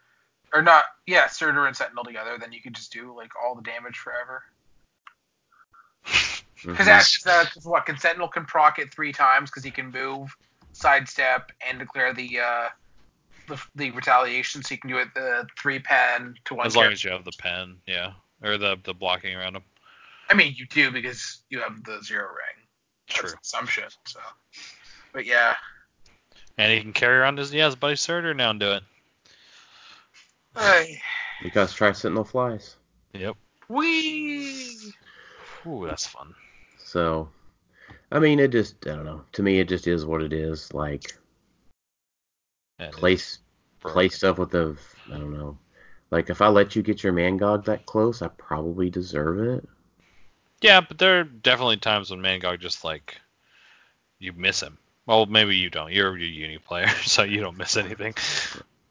or not, yeah, Surtur and Sentinel together, then you could just do like all the damage forever. Because that's what can Sentinel can proc it 3 times because he can move, sidestep, and declare the retaliation, so you can do it the 3 pen to 1. As long as you have the pen, yeah, or the blocking around him. I mean, you do because you have the 0 ring. True. That's some shit. So, but yeah. And he can carry around his buddy Surtur now and do it. Hey. You guys try Sentinel Flies. Yep. Whee! Ooh, that's fun. So, I mean, it just, I don't know. To me, it just is what it is. Like, play stuff with the, I don't know. Like, if I let you get your Mangog that close, I probably deserve it. Yeah, but there are definitely times when Mangog just, like, you miss him. Well, maybe you don't. You're a uni player, so you don't miss anything.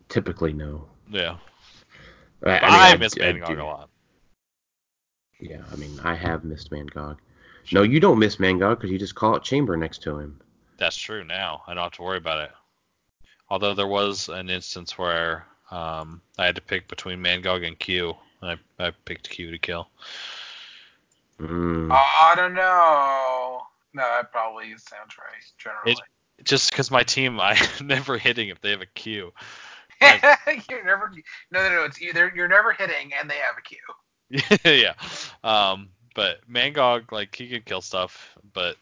Typically, no. Yeah. I mean, I miss Mangog a lot. Yeah, I mean, I have missed Mangog. Sure. No, you don't miss Mangog because you just call it Chamber next to him. That's true now. I don't have to worry about it. Although there was an instance where I had to pick between Mangog and Q, and I picked Q to kill. Mm. I don't know. No, that probably sounds right, generally. Just because my team, I'm never hitting if they have a Q. You're never... No, it's either you're never hitting and they have a Q. Yeah, but Mangog, like, he could kill stuff, but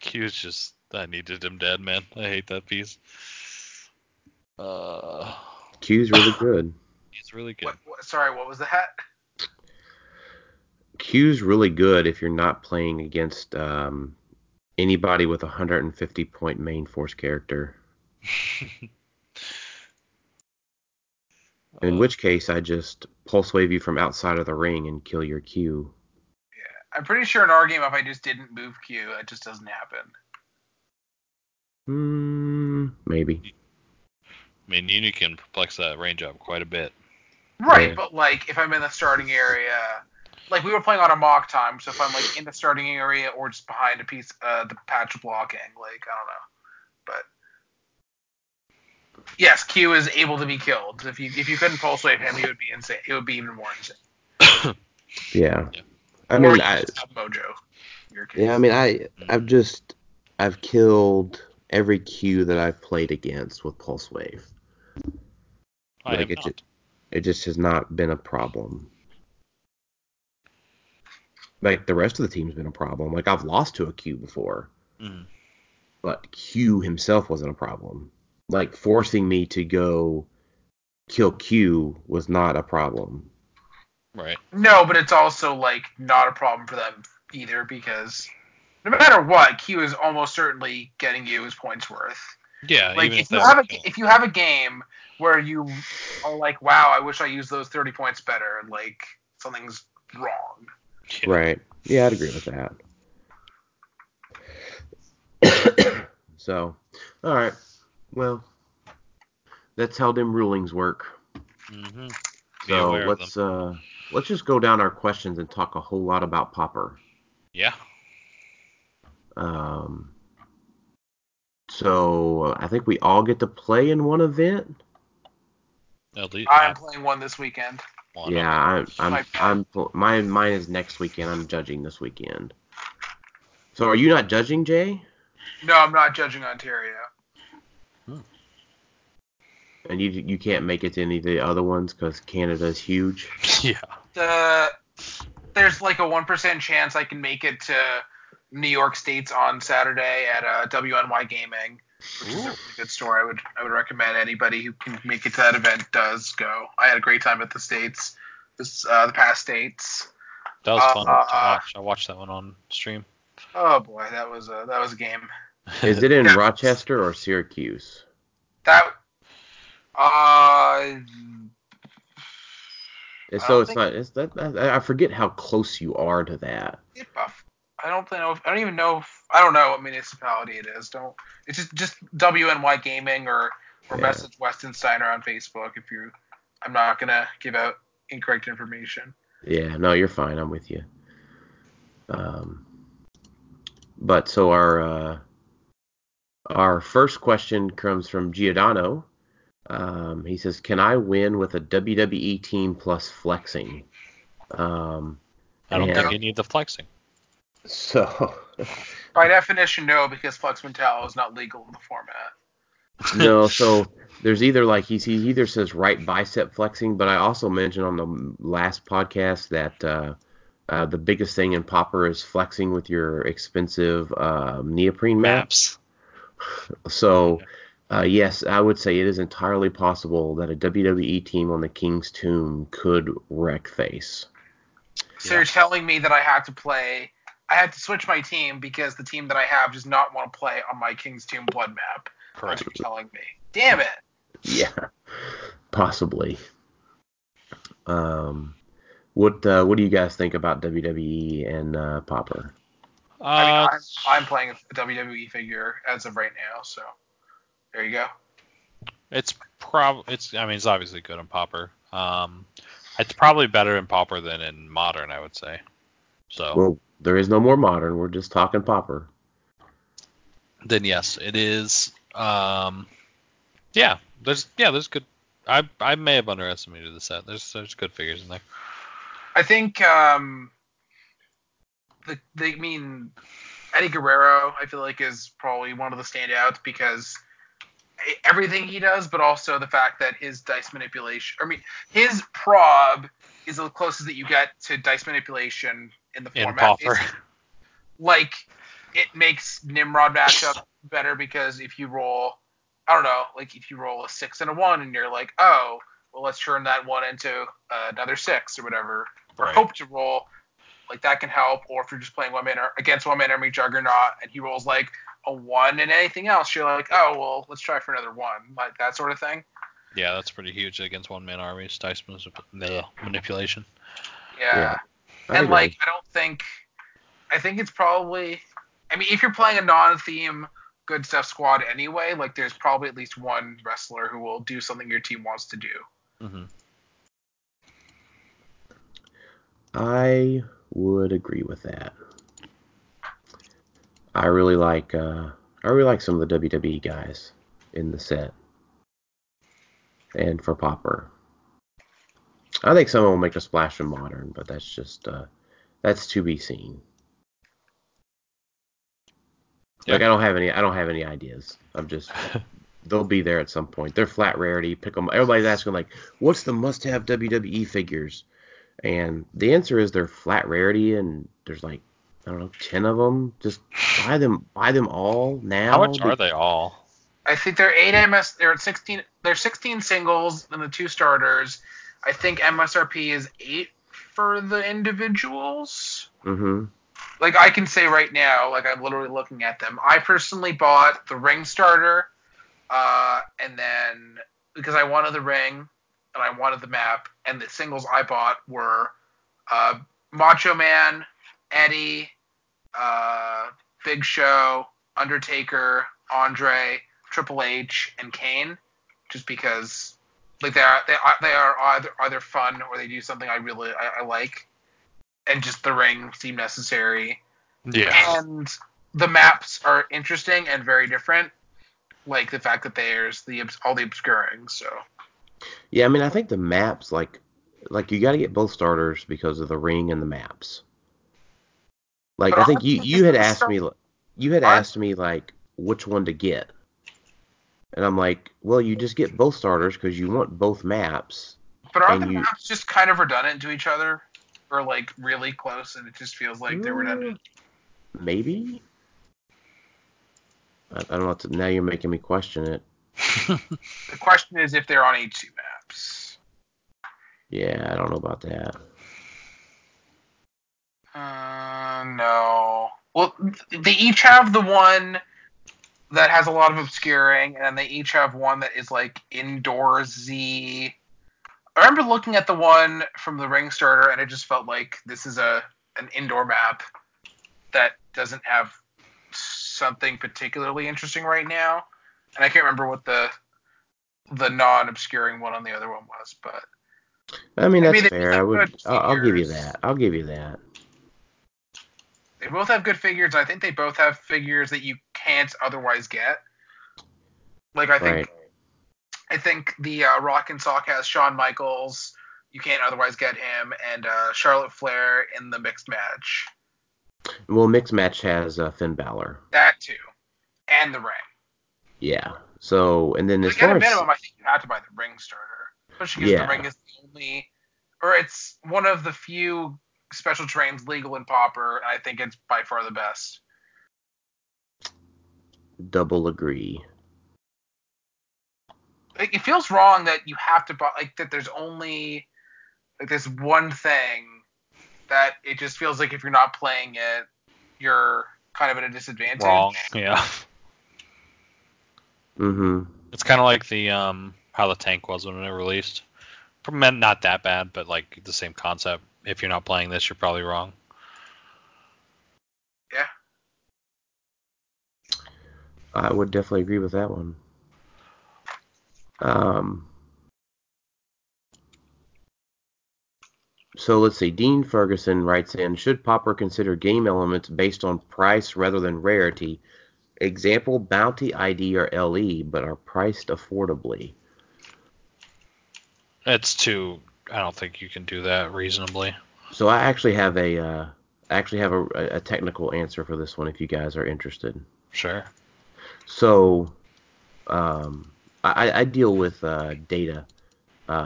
Q's just, I needed him dead, man. I hate that piece. Q's really good. He's really good. Sorry, what was that? Q's really good if you're not playing against anybody with a 150-point main force character. In which case, I just pulse wave you from outside of the ring and kill your Q. Yeah, I'm pretty sure in our game, if I just didn't move Q, it just doesn't happen. Maybe. I mean, Uni can perplex that range up quite a bit. Right, yeah. But like, if I'm in the starting area, like we were playing on a mock time, so if I'm like in the starting area or just behind a piece, the patch blocking, like, I don't know, but. Yes, Q is able to be killed. If you couldn't pulse wave him, he would be insane. He would be even more insane. Yeah. I mean, I have Mojo. Yeah, I mean, I've killed every Q that I've played against with pulse wave. It just has not been a problem. Like the rest of the team's been a problem. Like I've lost to a Q before, but Q himself wasn't a problem. Like, forcing me to go kill Q was not a problem. Right. No, but it's also, like, not a problem for them either, because no matter what, Q is almost certainly getting you his points worth. Yeah, like, even if you have a game where you are like, wow, I wish I used those 30 points better, like, something's wrong. Yeah. Right. Yeah, I'd agree with that. So, all right. Well, that's how them rulings work. Mm-hmm. So let's just go down our questions and talk a whole lot about Popper. Yeah. So I think we all get to play in one event. At least I'm playing one this weekend. Yeah, mine is next weekend. I'm judging this weekend. So are you not judging, Jay? No, I'm not judging Ontario. And you can't make it to any of the other ones because Canada's huge. Yeah. There's like a 1% chance I can make it to New York State's on Saturday at WNY Gaming, which is a really good store. I would recommend anybody who can make it to that event does go. I had a great time at the States, the past States. That was fun to watch. I watched that one on stream. Oh boy, that was a game. Is it in Rochester or Syracuse? I forget how close you are to that. I don't even know what municipality it is. It's just WNY Gaming or Or message Weston Steiner on Facebook if you. I'm not gonna give out incorrect information. Yeah, no, you're fine. I'm with you. But so our first question comes from Giordano. He says, "Can I win with a WWE team plus flexing?" I don't think you need the flexing. So, by definition, no, because Flex Mental is not legal in the format. No, so there's either like he either says right bicep flexing, but I also mentioned on the last podcast that the biggest thing in Popper is flexing with your expensive neoprene maps. So, yes, I would say it is entirely possible that a WWE team on the King's Tomb could wreck face. So you're telling me that I have to play. I had to switch my team because the team that I have does not want to play on my King's Tomb blood map. Correct. That's what you're telling me. Damn it. Yeah, possibly. What do you guys think about WWE and Popper? I mean, I'm playing a WWE figure as of right now, so there you go. It's obviously good in Popper. It's probably better in Popper than in Modern, I would say. So. Well, there is no more Modern. We're just talking Popper. Then yes, it is. There's good. I may have underestimated the set. There's good figures in there. I think Eddie Guerrero, I feel like, is probably one of the standouts because everything he does, but also the fact that his dice manipulation. I mean, his prob is the closest that you get to dice manipulation. In the format, like it makes Nimrod matchup better because if you roll, if you roll a 6 and a 1 and you're like, oh, well, let's turn that 1 into another 6 or whatever, or hope to roll, like that can help. Or if you're just playing One Man Army Juggernaut and he rolls like a 1 and anything else, you're like, oh, well, let's try for another 1, like that sort of thing. Yeah, that's pretty huge against One Man Army's dice manipulation. Yeah. And, I think it's probably, I mean, if you're playing a non-theme Good Stuff squad anyway, like, there's probably at least one wrestler who will do something your team wants to do. Mm-hmm. I would agree with that. I really like some of the WWE guys in the set. And for Popper. I think someone will make a splash in Modern, but that's just that's to be seen. Yeah. Like I don't have any ideas. I'm just they'll be there at some point. They're flat rarity. Pick them. Everybody's asking like, what's the must-have WWE figures? And the answer is they're flat rarity, and there's like 10 of them. Just buy them all now. How much are they all? I think they're 8 MS. They're at 16. They're 16 singles and the 2 starters. I think MSRP is 8 for the individuals. Mm-hmm. Like, I can say right now, like, I'm literally looking at them. I personally bought the ring starter, and then, because I wanted the ring, and I wanted the map, and the singles I bought were Macho Man, Eddie, Big Show, Undertaker, Andre, Triple H, and Kane, just because... Like they are either fun or they do something I really like, and just the ring seemed necessary. Yeah. And the maps are interesting and very different, like the fact that there's all the obscuring. So. Yeah, I mean, I think the maps like you got to get both starters because of the ring and the maps. Like but I think you had asked me like which one to get. And I'm like, well, you just get both starters because you want both maps. But aren't the maps just kind of redundant to each other? Or, like, really close, and it just feels like they're redundant? Maybe? I don't know. Now you're making me question it. The question is if they're on H2 maps. Yeah, I don't know about that. No. Well, they each have the one... that has a lot of obscuring, and they each have one that is, like, indoorsy. I remember looking at the one from the ring starter, and it just felt like this is an indoor map that doesn't have something particularly interesting right now. And I can't remember what the the non-obscuring one on the other one was, but I mean that's fair. I'll give you that. They both have good figures. I think they both have figures that you can't otherwise get. Like I think the Rock and Sock has Shawn Michaels. You can't otherwise get him, and Charlotte Flair in the mixed match. Well, mixed match has Finn Balor. That too, and the ring. Yeah. So, and then like at a minimum, I think you have to buy the ring starter, especially because the ring is the only, or it's one of the few special terrains legal in Pauper, and I think it's by far the best. Double agree. Like, it feels wrong that you have to buy, like, that there's only, like, this one thing that it just feels like if you're not playing it, you're kind of at a disadvantage. Wrong, yeah. Mm-hmm. It's kind of like the how the tank was when it released. Not that bad, but, like, the same concept. If you're not playing this, you're probably wrong. Yeah. I would definitely agree with that one. So let's see. Dean Ferguson writes in, should Pauper consider game elements based on price rather than rarity? Example, bounty ID or LE, but are priced affordably. That's too... I don't think you can do that reasonably. So I actually have a technical answer for this one if you guys are interested. Sure. So I deal with data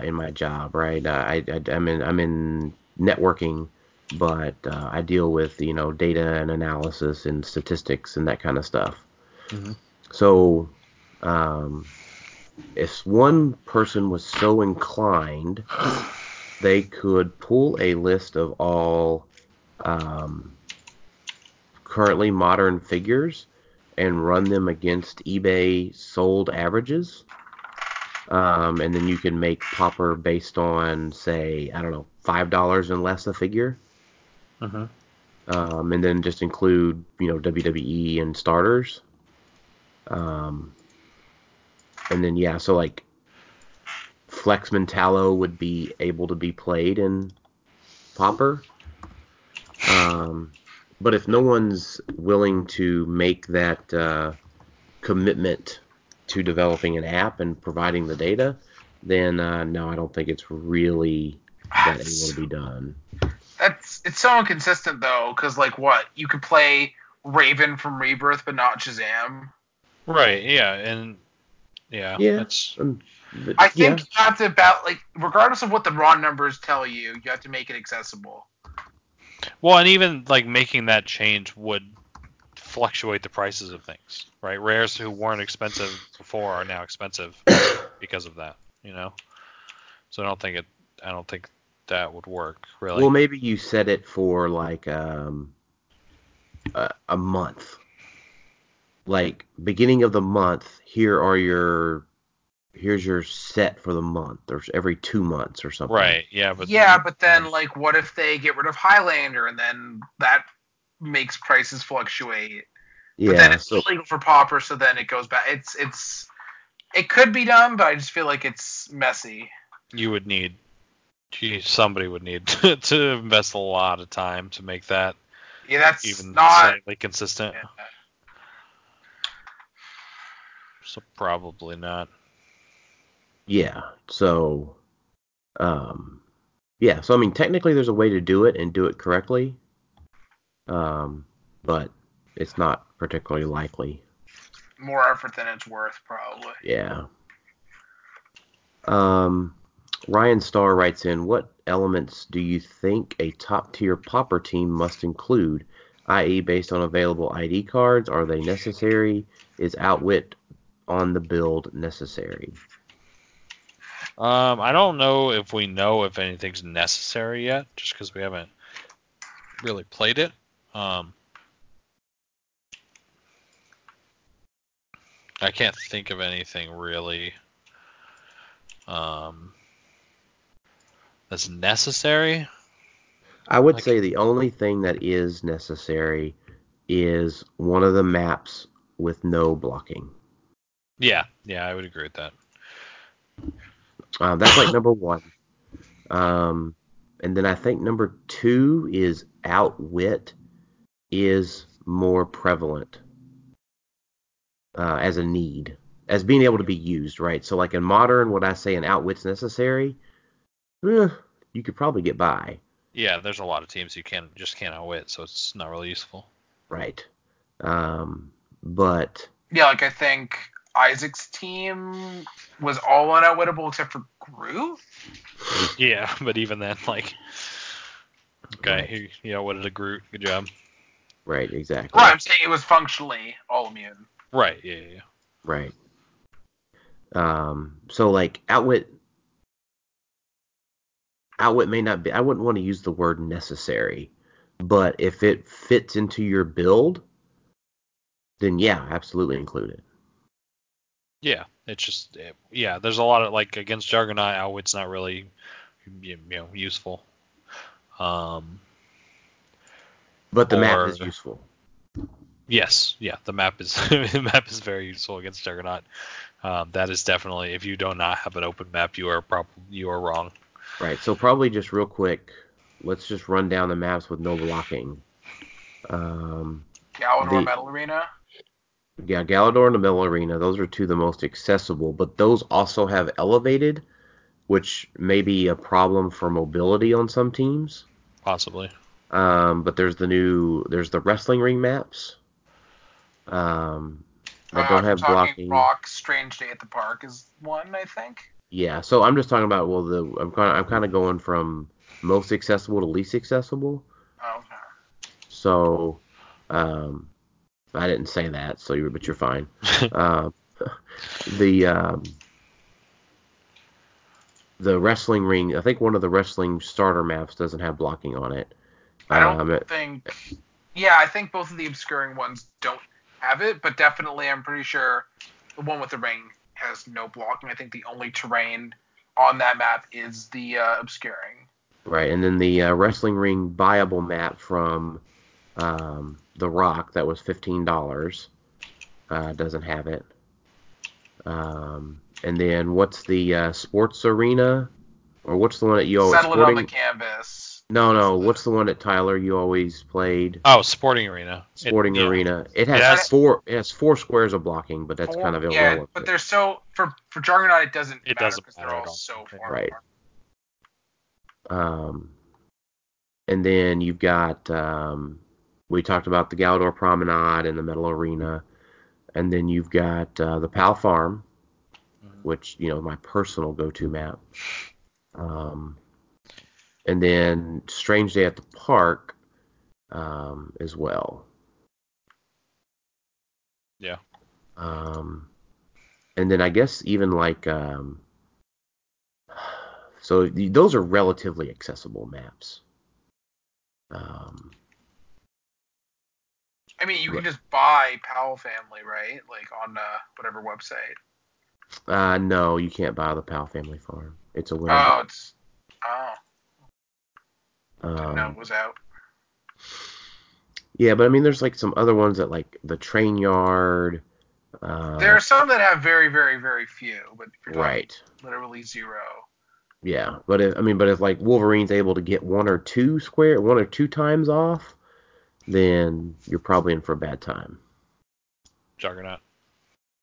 in my job, right? I'm in networking, but I deal with, you know, data and analysis and statistics and that kind of stuff. Mm-hmm. So if one person was so inclined, they could pull a list of all currently modern figures and run them against eBay sold averages. And then you can make Pauper based on, say, I don't know, $5 and less a figure. Uh-huh. And then just include, you know, WWE and starters. And then, yeah, so, like, Flexman Tallow would be able to be played in Pauper. But if no one's willing to make that commitment to developing an app and providing the data, then, no, I don't think it's really that it will be done. It's so inconsistent, though, because, like, what? You could play Raven from Rebirth, but not Shazam? Right, yeah, and... Yeah. I think you have to regardless of what the raw numbers tell you, you have to make it accessible. Well, and even like making that change would fluctuate the prices of things, right? Rares who weren't expensive before are now expensive because of that, you know. So I don't think that would work really. Well, maybe you set it for like a month. Like, beginning of the month, here's your set for the month, or every 2 months or something. Right, yeah. But then, like, what if they get rid of Highlander, and then that makes prices fluctuate? Yeah. But then it's illegal for Pauper, so then it goes back. It could be done, but I just feel like it's messy. Somebody would need to invest a lot of time to make that that's even not slightly consistent. Yeah. So probably not. Yeah. So, yeah. So, I mean, technically there's a way to do it and do it correctly. But it's not particularly likely. More effort than it's worth, probably. Yeah. Ryan Starr writes in, what elements do you think a top-tier Pauper team must include, i.e. based on available ID cards? Are they necessary? Is Outwit on the build necessary? I don't know if we know if anything's necessary yet, just because we haven't really played it. I can't think of anything really that's necessary. I would say the only thing that is necessary is one of the maps with no blocking. Yeah, I would agree with that. That's like number one. And then I think number two is outwit is more prevalent as a need, as being able to be used, right? So like in modern, would I say an outwit's necessary? You could probably get by. Yeah, there's a lot of teams you can't outwit, so it's not really useful. Right. But... yeah, like I think Isaac's team was all unwitable except for Gru? Yeah, but even then, like... Okay, you outwitted a Groot. Good job. Right, exactly. Well, I'm saying it was functionally all immune. Right, yeah. Right. So, like, outwit may not be... I wouldn't want to use the word necessary, but if it fits into your build, then yeah, absolutely include it. Yeah, it's just... yeah, there's a lot of, like, against Juggernaut, outwit's not really, useful. But the map is useful. Yes, yeah, the map is very useful against Juggernaut. That is definitely, if you do not have an open map, you are wrong. Right. So probably just real quick, let's just run down the maps with no blocking. Galador Metal Arena. Yeah, Galador and the Metal Arena. Those are two of the most accessible, but those also have elevated, which may be a problem for mobility on some teams. Possibly. But there's the wrestling ring maps. I don't have blocking. Rock Strange Day at the Park is one, I think. Yeah, so I'm just talking about I'm kind of going from most accessible to least accessible. Oh. Okay. So, I didn't say that, so but you're fine. The wrestling ring, I think one of the wrestling starter maps doesn't have blocking on it. I don't think... yeah, I think both of the obscuring ones don't have it, but definitely I'm pretty sure the one with the ring has no blocking. I think the only terrain on that map is the obscuring. Right, and then the wrestling ring buyable map from The Rock that was $15 doesn't have it. And then what's the sports arena? Or what's the one that you always... Settle it on the canvas. No. What's the one at Tyler you always played? Oh, Sporting Arena. Sporting Arena. It has four squares of blocking, but that's kind of irrelevant. Yeah, but they're so for Juggernaut it doesn't matter because they're all so far right. Apart. And then you've got we talked about the Galador Promenade and the Metal Arena, and then you've got the Pal Farm, which my personal go-to map. And then Strange Day at the Park as well. Yeah. And then I guess even like... so those are relatively accessible maps. You can just buy Powell Family, right? Like on whatever website. No, you can't buy the Powell Family Farm. It's a win. Oh. That was out. Yeah, but there's like some other ones that like the train yard. There are some that have very, very, very few, but right, literally zero. Yeah, but if like Wolverine's able to get one or two times off, then you're probably in for a bad time. Juggernaut.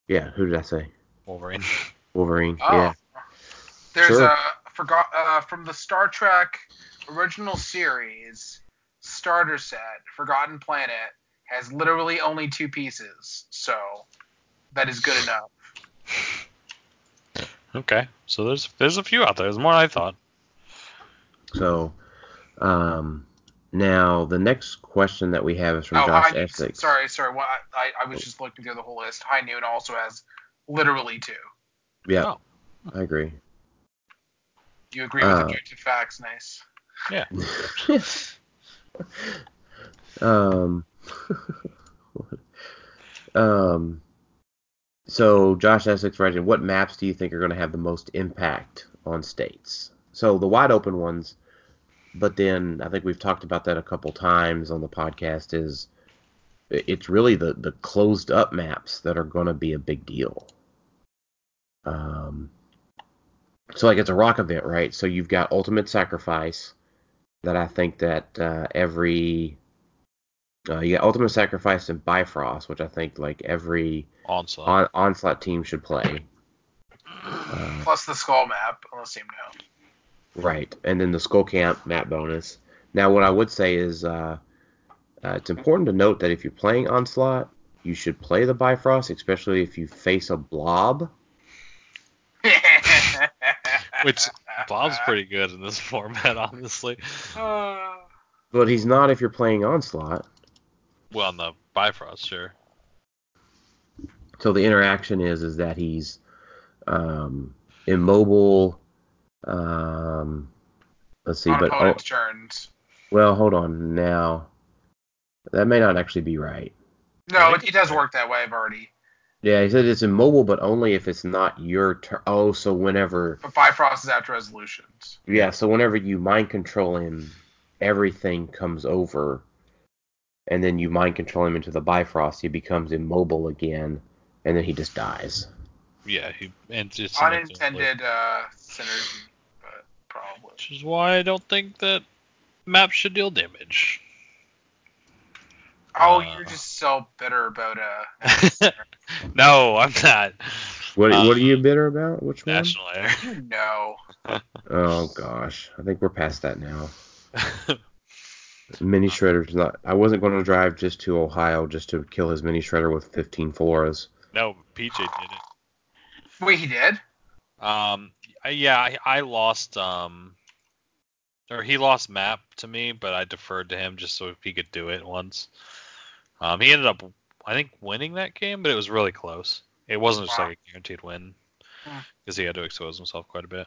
Yeah, who did I say? Wolverine. Wolverine. Oh. Yeah. There's from the Star Trek original series starter set, Forgotten Planet has literally only two pieces, so that is good enough. Okay, so there's a few out there. There's more than I thought. So, now the next question that we have is from Josh Essex. Sorry. Well, I was just looking through the whole list. High Noon also has literally two. Yeah, oh. I agree. You agree with objective facts, nice. Yeah. So Josh Essex writes in, what maps do you think are going to have the most impact on states? So the wide open ones, but then I think we've talked about that a couple times on the podcast, is it's really the closed up maps that are going to be a big deal. So like it's a rock event, right? So you've got Ultimate Sacrifice that I think that you got Ultimate Sacrifice and Bifrost, which I think like every Onslaught team should play. Plus the Skull map, unless you know. Right, and then the Skull Camp map bonus. Now, what I would say is it's important to note that if you're playing Onslaught, you should play the Bifrost, especially if you face a blob. Which, Blob's pretty good in this format, honestly. But he's not if you're playing Onslaught. Well, on the Bifrost, sure. So the interaction is that he's immobile. Let's see, but turns. Well, hold on now. That may not actually be right. No, it does work that way. I've already. Yeah, he said it's immobile, but only if it's not your turn. Oh, so whenever. But Bifrost is after resolutions. Yeah, so whenever you mind control him, everything comes over, and then you mind control him into the Bifrost. He becomes immobile again, and then he just dies. Yeah, it's unintended synergy, but probably. Which is why I don't think that maps should deal damage. Oh, you're just so bitter about No, I'm not. What are you bitter about? Which one? National Air. No. Oh gosh, I think we're past that now. Mini Shredder's not. I wasn't going to drive just to Ohio just to kill his Mini Shredder with 15 Floras. No, PJ did it. Wait, he did? Yeah, I lost. Or he lost map to me, but I deferred to him just so he could do it once. He ended up, I think, winning that game, but it was really close. It wasn't just like a guaranteed win because he had to expose himself quite a bit.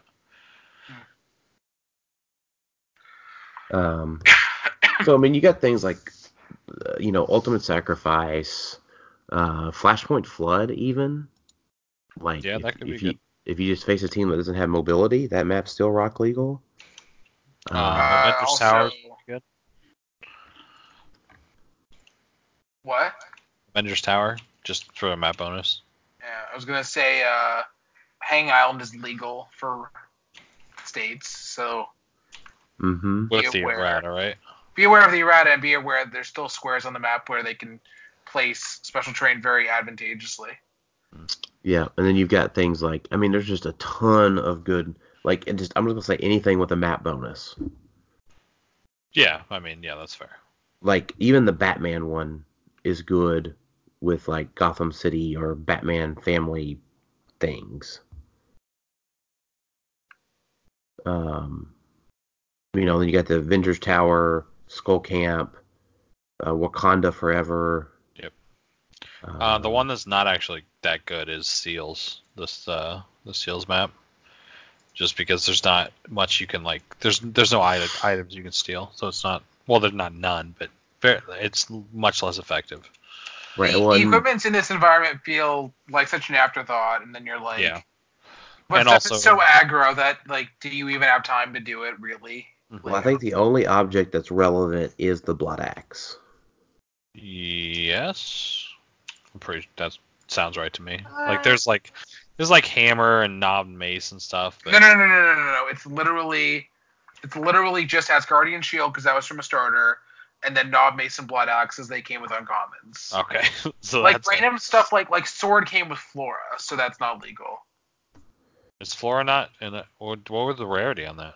So I mean, you got things like, Ultimate Sacrifice, Flashpoint Flood, even. Like, yeah, that could be good. If you just face a team that doesn't have mobility, that map's still rock legal. Avengers Tower. What? Avengers Tower, just for a map bonus. Yeah, I was gonna say Hang Island is legal for states, so. Mm-hmm. With the errata, right? Be aware of the errata and be aware there's still squares on the map where they can place special terrain very advantageously. Yeah, and then you've got things like, I mean, there's just a ton of good. Like, I'm not going to say anything with a map bonus. Yeah, I mean, yeah, that's fair. Like, even the Batman one is good with, like, Gotham City or Batman family things. Then you got the Avengers Tower, Skull Camp, Wakanda Forever. Yep. The one that's not actually that good is Seals, the Seals map. Just because there's not much you can, like, there's no items you can steal, so it's not, well, there's not none, but it's much less effective. Right. Well, the equipments in this environment feel like such an afterthought, and then you're like, yeah. But it's so aggro that, like, do you even have time to do it, really? Well, I think the only object that's relevant is the Blood Axe. Yes. I'm pretty, that sounds right to me. Like, there's hammer and knob and mace and stuff. But... No. It's literally just Asgardian Shield because that was from a starter, and then knob, mace, and blood axe as they came with uncommons. Okay. So like random stuff like sword came with Flora, so that's not legal. Is Flora not? And what was the rarity on that?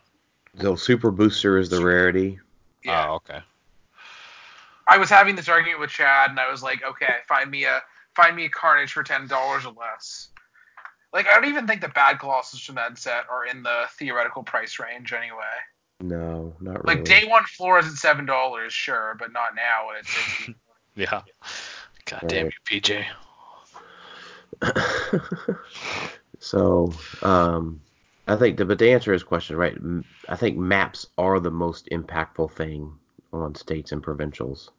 The super booster is the rarity. Yeah. Oh, okay. I was having this argument with Chad, and I was like, okay, find me a Carnage for $10 or less. Like, I don't even think the bad Colossus from that set are in the theoretical price range anyway. No, not really. Like, day one Flora's at $7, sure, but not now when it's yeah. God damn you, PJ. So, I think, but to answer his question, right, I think maps are the most impactful thing on states and provincials.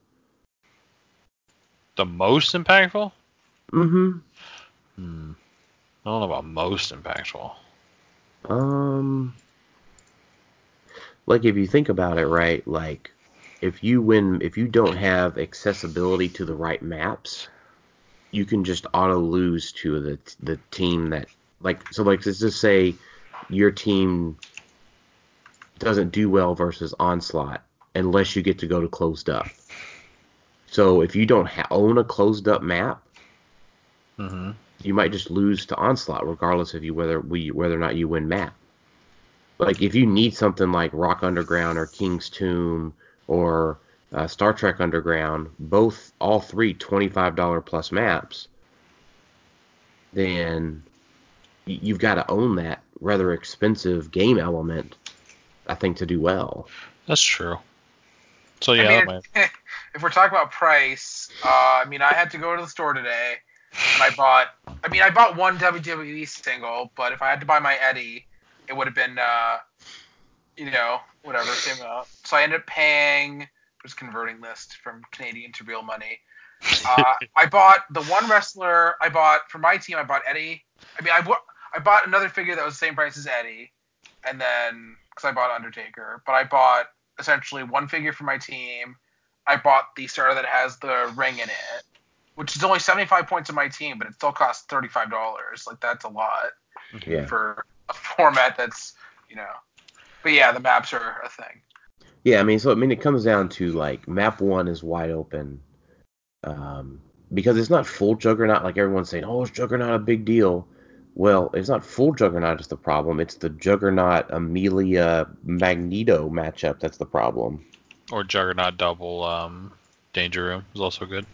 The most impactful? Mm-hmm. Hmm. I don't know about most impactful. Like if you think about it, right? Like if you don't have accessibility to the right maps, you can just auto lose to the team that like. So like let's just say your team doesn't do well versus Onslaught unless you get to go to closed up. So if you don't own a closed up map, mm-hmm. you might just lose to Onslaught regardless of whether or not you win map. Like if you need something like Rock Underground or King's Tomb or Star Trek Underground, all three $25 plus maps, then you've got to own that rather expensive game element, I think, to do well. That's true. So yeah, I mean, if we're talking about price, I mean, I had to go to the store today and I bought one WWE single, but if I had to buy my Eddie, it would have been, same amount. So I ended up paying, I'm just converting this from Canadian to real money. I bought the one wrestler I bought for my team. I bought Eddie. I mean, I bought another figure that was the same price as Eddie, and then because I bought Undertaker, but I bought essentially one figure for my team. I bought the starter that has the ring in it, which is only 75 points of my team, but it still costs $35. Like that's a lot for a format that's But yeah, the maps are a thing. Yeah, I mean, it comes down to like map one is wide open. Because it's not full Juggernaut, like everyone's saying, oh, it's Juggernaut a big deal. Well, it's not full Juggernaut is the problem. It's the Juggernaut Amelia Magneto matchup that's the problem. Or Juggernaut double Danger Room is also good.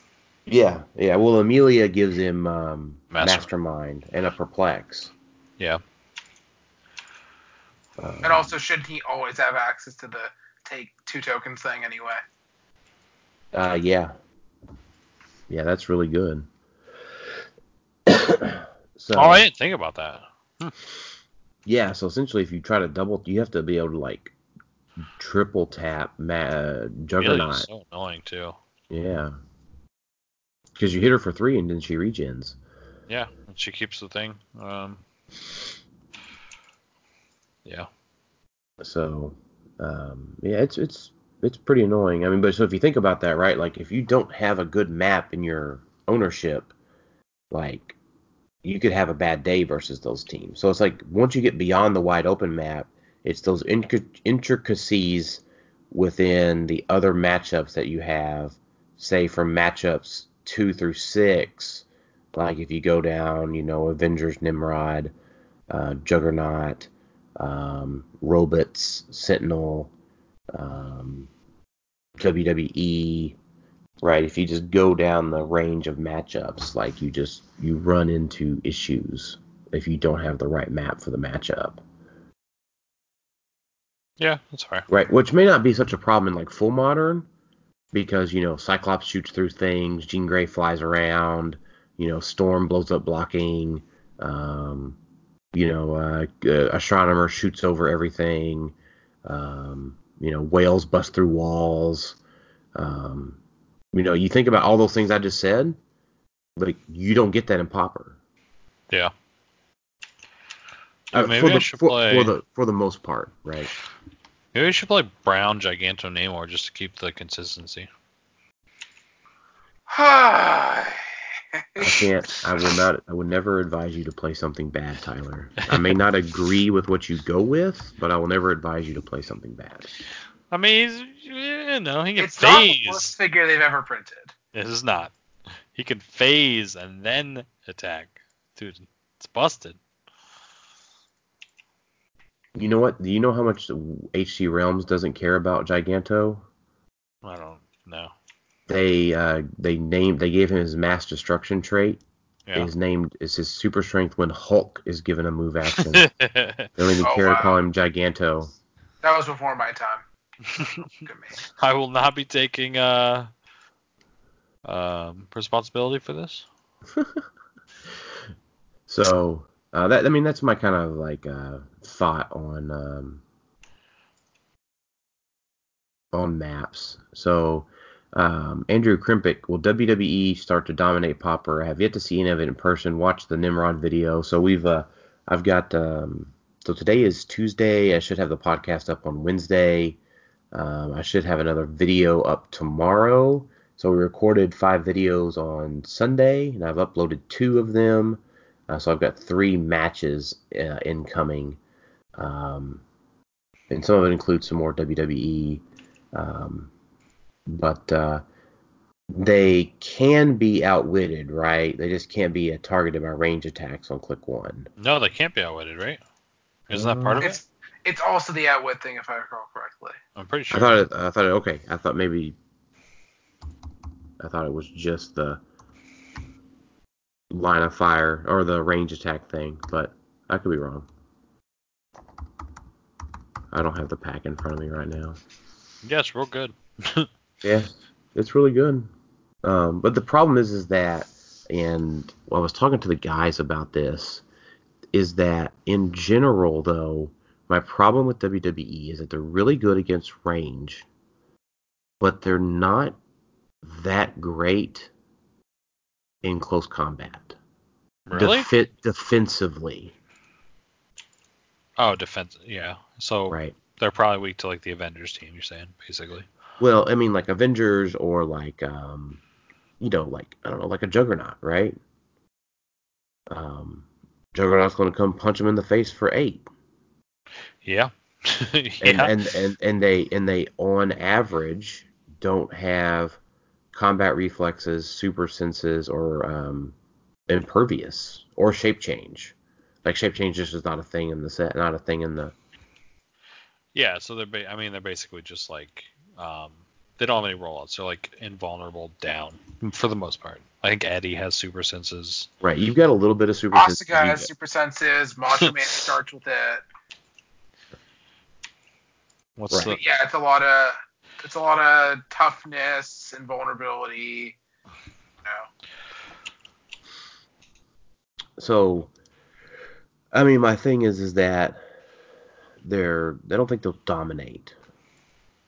Yeah. Well, Amelia gives him Mastermind and a Perplex. Yeah. And also, shouldn't he always have access to the take two tokens thing anyway? Yeah. Yeah, that's really good. I didn't think about that. Yeah, so essentially if you try to double, you have to be able to like triple tap Juggernaut. It's so annoying too. Yeah. Because you hit her for three and then she regens. Yeah, and she keeps the thing. Yeah. So, it's pretty annoying. I mean, but so if you think about that, right, like if you don't have a good map in your ownership, like you could have a bad day versus those teams. So it's like once you get beyond the wide open map, it's those intricacies within the other matchups that you have, say from matchups 2 through 6. Like if you go down, Avengers, Nimrod, Juggernaut, Robots, Sentinel, WWE, right? If you just go down the range of matchups, like you run into issues if you don't have the right map for the matchup. Yeah, that's fair. Right, which may not be such a problem in like full modern, because Cyclops shoots through things, Jean Grey flies around, Storm blows up blocking, Astronomer shoots over everything. Wales bust through walls. You think about all those things I just said, like you don't get that in Pauper. Yeah. For the most part, right? Maybe I should play Brown Giganto Namor just to keep the consistency. I would never advise you to play something bad, Tyler. I may not agree with what you go with, but I will never advise you to play something bad. I mean, he can phase. It's not the worst figure they've ever printed. This is not. He can phase and then attack. Dude, it's busted. You know what? Do you know how much HC Realms doesn't care about Giganto? I don't know. They gave him his mass destruction trait. Yeah. His name is his super strength when Hulk is given a move action. They don't even care to call him Giganto. That was before my time. I will not be taking responsibility for this. So that's my kind of like thought on maps. So. Andrew Krimpick, will WWE start to dominate Pauper? I have yet to see any of it in person. Watch the Nimrod video. So today is Tuesday. I should have the podcast up on Wednesday. I should have another video up tomorrow. So we recorded 5 videos on Sunday, and I've uploaded 2 of them. So I've got 3 matches incoming. And some of it includes some more WWE. But they can be outwitted, right? They just can't be targeted by range attacks on click one. No, they can't be outwitted, right? Isn't that part of it? It's also the outwit thing, if I recall correctly. I'm pretty sure. I thought it was just the line of fire or the range attack thing, but I could be wrong. I don't have the pack in front of me right now. Yeah, it's real good. Yeah, it's really good. But the problem is that, and I was talking to the guys about this, is that in general, though, my problem with WWE is that they're really good against range, but they're not that great in close combat. Really? Defensively. Oh, defense. Yeah. So right. They're probably weak to like the Avengers team, you're saying, basically. Well, I mean, like Avengers or like, like, I don't know, like a Juggernaut, right? Juggernaut's going to come punch him in the face for 8. Yeah. Yeah. And they on average don't have combat reflexes, super senses, or impervious or shape change. Like shape change just is not a thing in the set, not a thing in the. Yeah, so they're basically just like they don't have any rollouts. They're like invulnerable down for the most part. I think Eddie has super senses. Right, you've got a little bit of super senses. Asuka has super senses. Macho Man starts with it. What's right. Yeah, it's a lot of toughness and vulnerability. You know. So, I mean, my thing is that they don't think they'll dominate.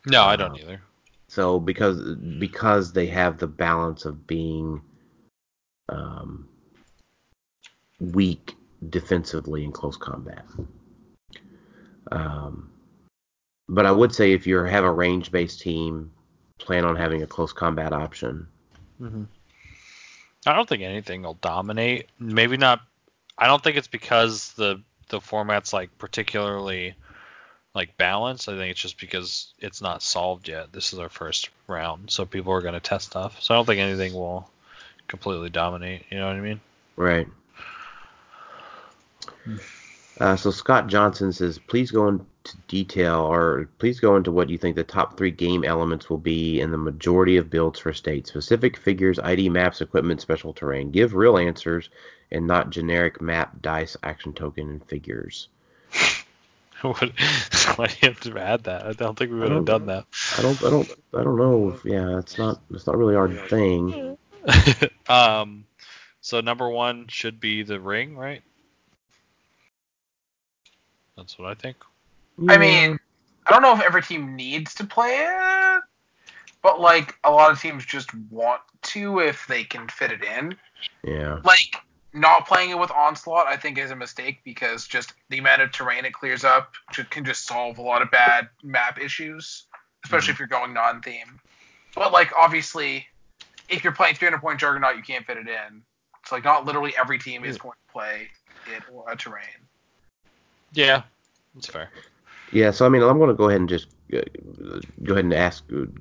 No, I don't either. So because they have the balance of being weak defensively in close combat. But I would say if you have a range-based team, plan on having a close combat option. Mm-hmm. I don't think anything will dominate. Maybe not. I don't think it's because the format's like particularly like balanced. I think it's just because it's not solved yet. This is our first round, so people are going to test stuff. So I don't think anything will completely dominate. You know what I mean? Right. So Scott Johnson says, please go and please go into what you think the top 3 game elements will be in the majority of builds for states. Specific figures, ID maps, equipment, special terrain. Give real answers and not generic map, dice, action token, and figures. Why do you have to add that? I don't think we would have done that. I don't know. Yeah, it's not really our thing. So number 1 should be the ring, right? That's what I think. Yeah. I mean, I don't know if every team needs to play it, but, like, a lot of teams just want to if they can fit it in. Yeah. Like, not playing it with Onslaught, I think, is a mistake because just the amount of terrain it clears up can just solve a lot of bad map issues, especially if you're going non-theme. But, like, obviously, if you're playing 300-point Juggernaut, you can't fit it in. So, like, not literally every team is going to play it or a terrain. Yeah, that's fair. Yeah, so I mean, I'm going to go ahead and just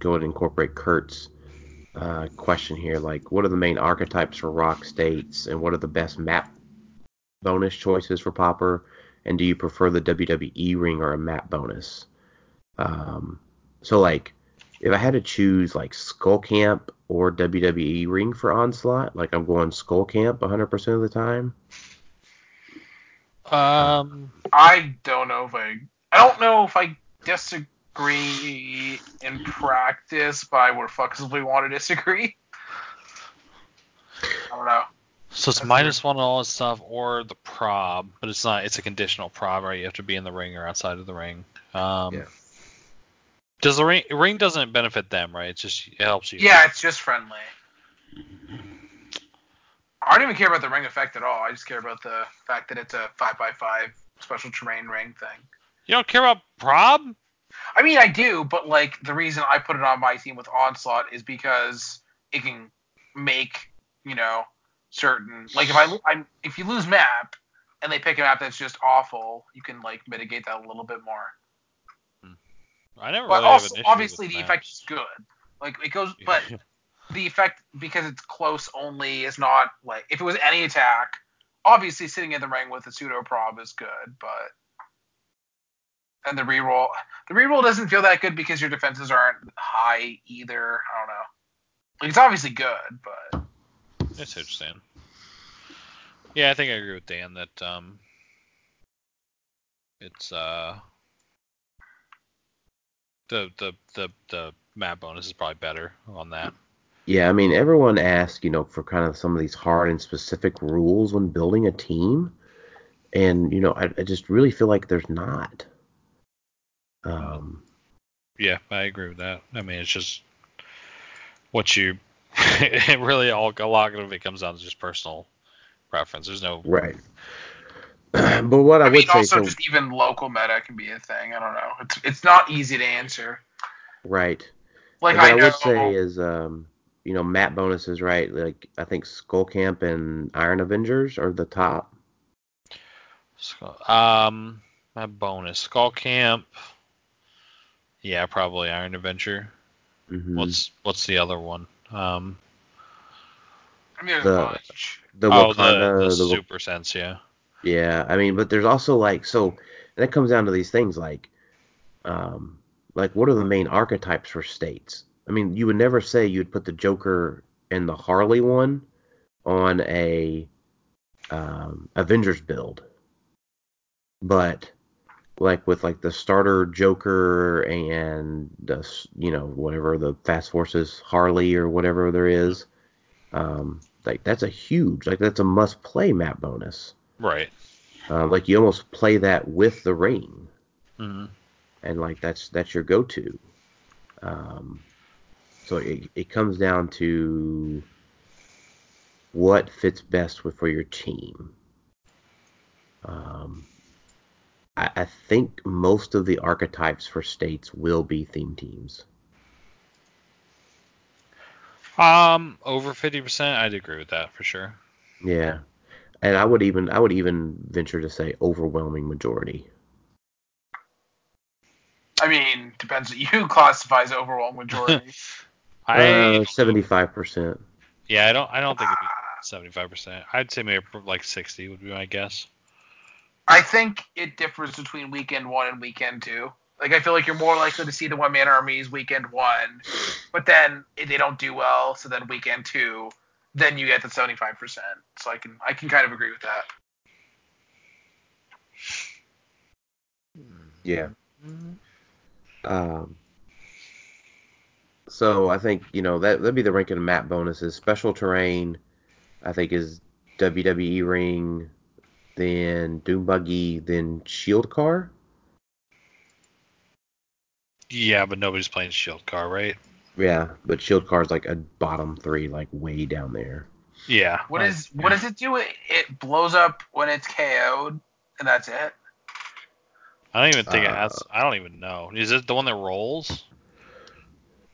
incorporate Kurt's question here. Like, what are the main archetypes for rock states, and what are the best map bonus choices for Popper? And do you prefer the WWE ring or a map bonus? So, like, if I had to choose, like, Skull Camp or WWE ring for Onslaught, like, I'm going Skull Camp 100% of the time. I don't know if I disagree in practice, but I would flexibly want to disagree. I don't know. So it's -1 on all this stuff, or the prob, but it's not. It's a conditional prob, right? You have to be in the ring or outside of the ring. Yeah. Does the ring doesn't benefit them, right? It helps you. Yeah, it's just friendly. I don't even care about the ring effect at all. I just care about the fact that it's a 5x5 special terrain ring thing. You don't care about prob? I mean, I do, but, like, the reason I put it on my team with Onslaught is because it can make, you know, certain... Like, if you lose map, and they pick an app that's just awful, you can like mitigate that a little bit more. I never but really also, have an issue obviously with the effect is good. Like it goes, but the effect because it's close only is not like if it was any attack. Obviously, sitting in the ring with a pseudo prob is good, but and the reroll doesn't feel that good because your defenses aren't high either. I don't know. Like, it's obviously good, but it's interesting. Yeah, I think I agree with Dan that it's the map bonus is probably better on that. Yeah, I mean, everyone asks, you know, for kind of some of these hard and specific rules when building a team. And, you know, I just really feel like there's not. Yeah, I agree with that. I mean, it's just what you – it really all – a lot of it comes down to just personal preference. There's no – Right. But what I would mean, say – also, just even local meta can be a thing. I don't know. It's not easy to answer. Right. Like what I would say is – you know, map bonuses, right? Like, I think Skull Camp and Iron Avengers are the top. My bonus. Skull Camp. Yeah, probably Iron Adventure. Mm-hmm. What's the other one? I mean, the Super Sense, yeah. Yeah, I mean, but there's also, like, so that comes down to these things, like what are the main archetypes for states? I mean, you would never say you'd put the Joker and the Harley one on a Avengers build. But, like, with, like, the starter Joker and, the, you know, whatever, the Fast Forces Harley or whatever there is, like, that's a huge, like, that's a must-play map bonus. Right. Like, you almost play that with the ring. Mm-hmm. And, like, that's your go-to. So it comes down to what fits best for your team. I think most of the archetypes for states will be theme teams. Over 50%, I'd agree with that for sure. Yeah, and I would even venture to say overwhelming majority. I mean, depends what you classify as overall majority. 75%. Yeah, I don't think it'd be 75%. I'd say maybe like 60 would be my guess. I think it differs between weekend one and weekend two. Like, I feel like you're more likely to see the One Man Armies weekend one, but then they don't do well, so then weekend two, then you get the 75%. So I can kind of agree with that. Yeah. So I think, you know, that'd be the ranking of map bonuses. Special terrain, I think, is WWE ring, then Doom Buggy, then Shield Car. Yeah, but nobody's playing Shield Car, right? Yeah, but Shield Car is like a bottom three, like way down there. Yeah. What does it do? It blows up when it's KO'd, and that's it. I don't even think it has. I don't even know. Is it the one that rolls?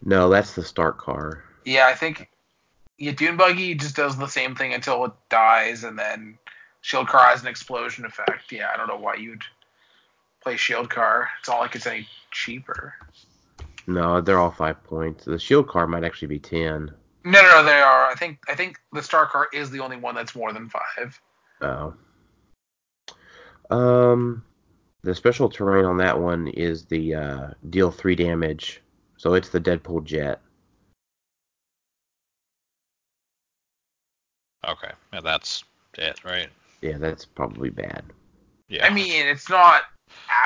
No, that's the start car. Yeah, I think Dune Buggy just does the same thing until it dies, and then Shield Car has an explosion effect. Yeah, I don't know why you'd play Shield Car. It's not like it's any cheaper. No, they're all 5 points. The Shield Car might actually be 10. No, they are. I think the Star Car is the only one that's more than 5. Oh. The special terrain on that one is the deal 3 damage, so it's the Deadpool jet. Okay, now that's it, right? Yeah, that's probably bad. Yeah, I mean, it's not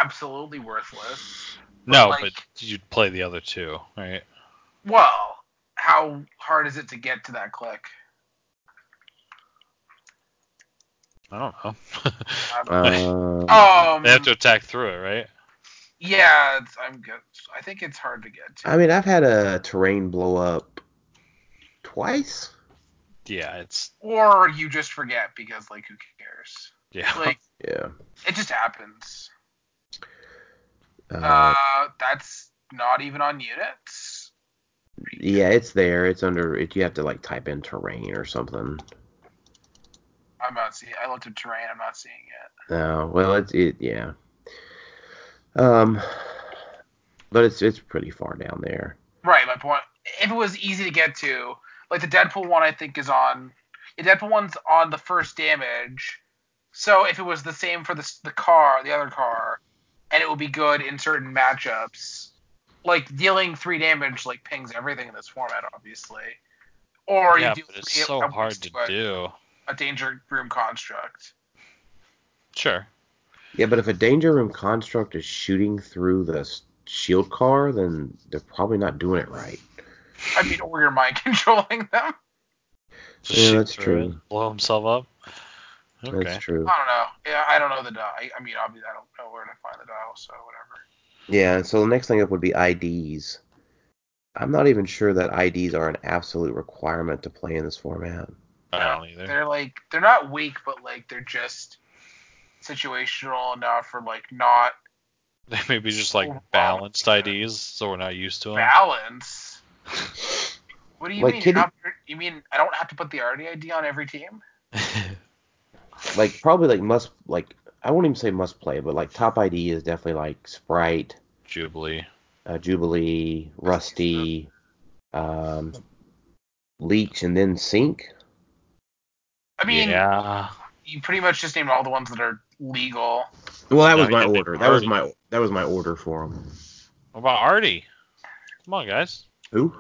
absolutely worthless. But you'd play the other two, right? Well, how hard is it to get to that click? I don't know. They have to attack through it, right? Yeah, I think it's hard to get to. I mean, I've had a terrain blow up twice. Yeah, it's... Or you just forget because, like, who cares? Yeah. Like, yeah. It just happens. That's not even on units. Yeah, it's there. It's under... You have to, like, type in terrain or something. I'm not seeing. I looked at terrain. I'm not seeing it. Oh, well, it yeah. But it's pretty far down there. Right, my point. If it was easy to get to, like the Deadpool one, I think is on. The Deadpool one's on the first damage. So if it was the same for the car, the other car, and it would be good in certain matchups, like dealing 3 damage like pings everything in this format, obviously. Or yeah, you do, but it's so hard to do. A danger room construct. Sure. Yeah, but if a danger room construct is shooting through the shield car, then they're probably not doing it right. I mean, or your mind controlling them. Just yeah, that's true. Blow himself up. Okay. That's true. I don't know. Yeah, I don't know the dial. I mean, obviously, I don't know where to find the dial, so whatever. Yeah, so the next thing up would be IDs. I'm not even sure that IDs are an absolute requirement to play in this format. I don't either. They're not weak, but like they're just situational enough, or like not. They may be just like balanced IDs, so we're not used to them. Balance. What do you mean? You mean I don't have to put the RD ID on every team? Like probably like must like I won't even say must play, but like top ID is definitely like Sprite, Jubilee, Rusty, Leech, and then Sync. I mean, yeah. You pretty much just named all the ones that are legal. Well, that was my order. That was my order for them. What about Artie? Come on, guys. Who?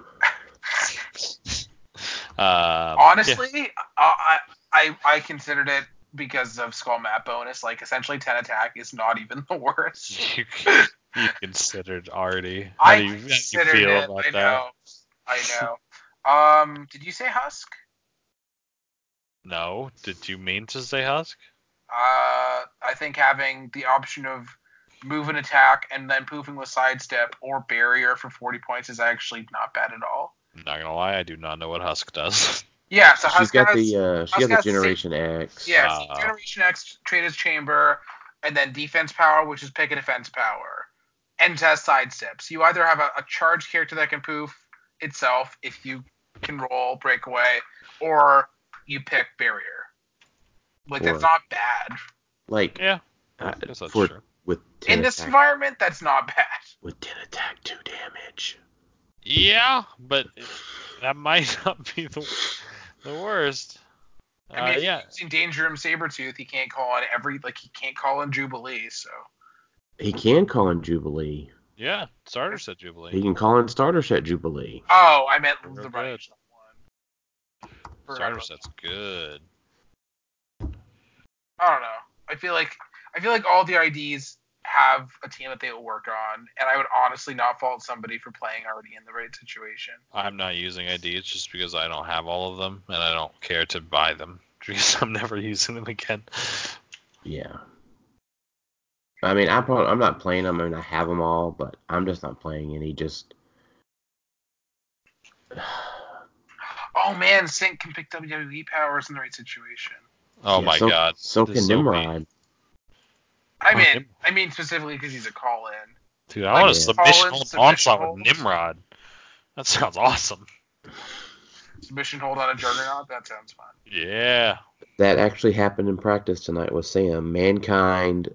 Honestly, yeah. I considered it because of skull map bonus. Like essentially, 10 attack is not even the worst. You considered Artie. How do you feel about that? I know. Did you say Husk? No. Did you mean to say Husk? I think having the option of move and attack and then poofing with sidestep or barrier for 40 points is actually not bad at all. I'm not gonna lie, I do not know what Husk does. Yeah, so Husk has... She has Generation X. Yeah, Generation X, Trader's Chamber, and then defense power, which is pick a defense power. And has sidestep. So you either have a charged character that can poof itself if you can roll, breakaway, or... you pick barrier. Like, that's not bad. Like, yeah. In this environment, that's not bad. With 10 attack, 2 damage. Yeah, but that might not be the worst. I mean, if you're using Danger Room Sabretooth, he can't call on he can't call in Jubilee, so. He can call in Jubilee. Yeah, Starter Set Jubilee. He can call in Starter Set Jubilee. Oh, I meant the right. Starter set's good. I don't know. I feel like all the IDs have a team that they will work on, and I would honestly not fault somebody for playing already in the right situation. I'm not using IDs just because I don't have all of them, and I don't care to buy them because I'm never using them again. Yeah. I mean, I'm not playing them. I mean, I have them all, but I'm just not playing any. Just. Oh man, Sync can pick WWE powers in the right situation. Oh yeah, my god. So can Nimrod. I mean specifically because he's a call-in. Dude, I want a submission hold onslaught with Nimrod. That sounds awesome. Submission hold on a Juggernaut? That sounds fun. Yeah. That actually happened in practice tonight with Sam. Mankind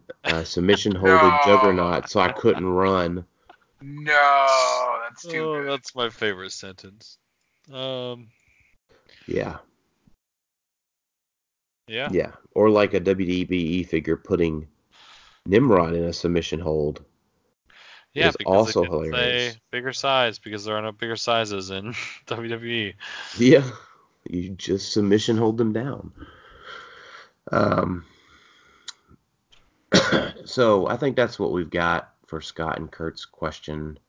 submission holded Juggernaut, so I couldn't run. No, that's too good. That's my favorite sentence. Yeah. Or like a WDBE figure putting Nimrod in a submission hold. Yeah, because also they hilarious. Say bigger size because there are no bigger sizes in WWE. Yeah, you just submission hold them down. So I think that's what we've got for Scott and Kurt's question.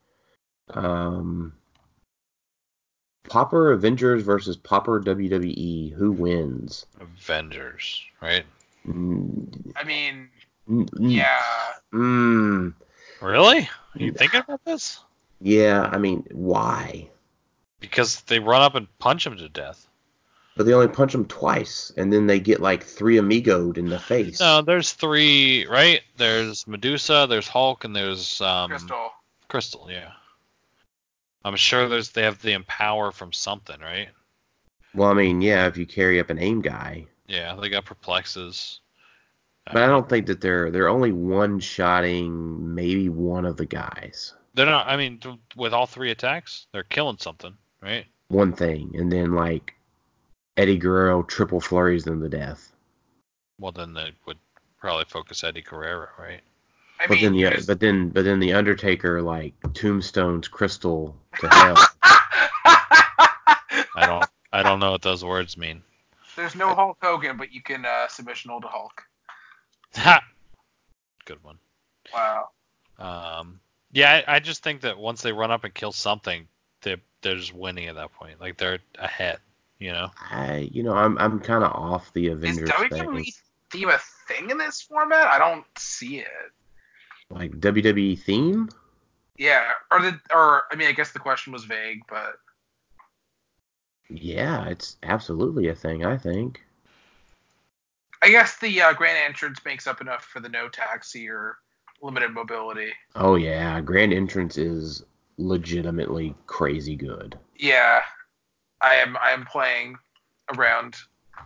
Popper Avengers versus Popper WWE. Who wins? Avengers, right? I mean, yeah. Really? Are you thinking about this? Yeah, I mean, why? Because they run up and punch him to death. But they only punch him twice, and then they get like 3 amigoed in the face. No, there's 3, right? There's Medusa, there's Hulk, and there's Crystal. Crystal, yeah. I'm sure they have the empower from something, right? Well, I mean, yeah, if you carry up an AIM guy. Yeah, they got perplexes. But I don't think that they're only one-shotting maybe one of the guys. They're not. I mean, with all three attacks, they're killing something, right? One thing, and then like Eddie Guerrero triple flurries them to death. Well, then they would probably focus Eddie Guerrero, right? But then the Undertaker like tombstones Crystal to hell. I don't know what those words mean. There's no Hulk Hogan, but you can submission hold to Hulk. Ha! Good one. Wow. Yeah, I just think that once they run up and kill something, they're just winning at that point. Like they're ahead, you know. I'm kind of off the Avengers. Is WWE theme a thing in this format? I don't see it. Like WWE theme? Yeah. I guess the question was vague, but. Yeah, it's absolutely a thing, I think. I guess the Grand Entrance makes up enough for the no taxi or limited mobility. Oh, yeah. Grand Entrance is legitimately crazy good. Yeah. I am playing around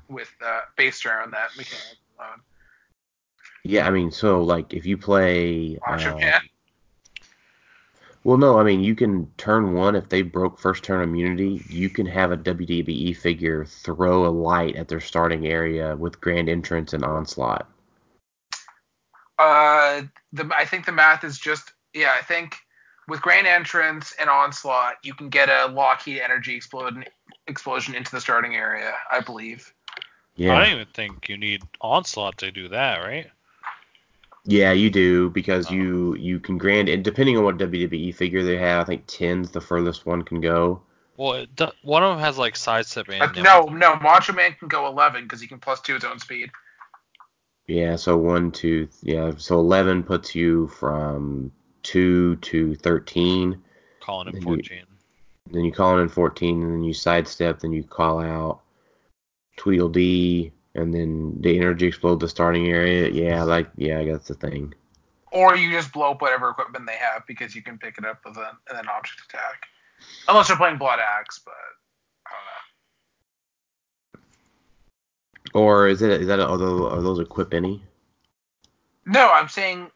with based around that mechanic alone. Yeah, I mean, so, like, if you play... Watcher Pan? Well, no, I mean, you can turn one, if they broke first turn immunity, you can have a WWE figure throw a light at their starting area with Grand Entrance and Onslaught. I think the math is just, yeah, I think with Grand Entrance and Onslaught, you can get a Lockheed Energy explosion into the starting area, I believe. Yeah. I don't even think you need Onslaught to do that, right? Yeah, you do, because you can grand, and depending on what WWE figure they have, I think 10's the furthest one can go. Well, one of them has like sidestep and... No, Macho Man can go 11 because he can +2 his own speed. Yeah, so 11 puts you from 2 to 13. Calling in 14. Then you call in 14, and then you sidestep, then you call out Tweedledee. And then the energy explode the starting area. Yeah, that's the thing. Or you just blow up whatever equipment they have because you can pick it up with an object attack. Unless you're playing Blood Axe, but I don't know. Or are those equip any? No, I'm saying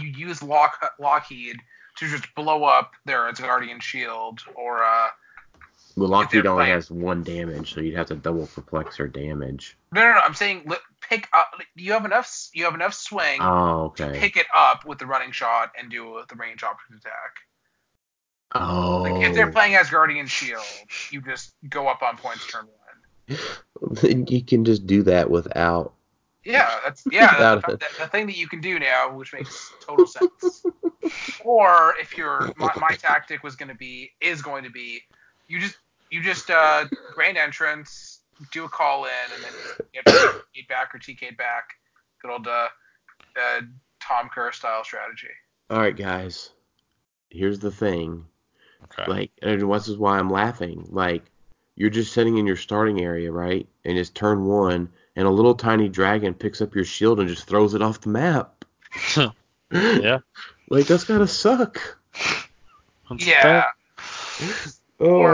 you use Lockheed to just blow up their Asgardian shield or. Well, Lockheed only has one damage, so you'd have to double perplex her damage. No. I'm saying pick up. You have enough swing. Oh, okay. To pick it up with the running shot and do the range option attack. Oh. Like if they're playing Asgardian Shield, you just go up on points turn one. You can just do that without. Yeah, that's the thing that you can do now, which makes total sense. Or if you're my tactic is going to be. You just Grand Entrance, do a call in, and then you have to get back or TK back. Good old Tom Kerr style strategy. All right, guys. Here's the thing. Okay. Like, and this is why I'm laughing. Like, you're just sitting in your starting area, right? And it's turn one, and a little tiny dragon picks up your shield and just throws it off the map. Yeah. Like, that's gotta suck. Yeah. Oh, I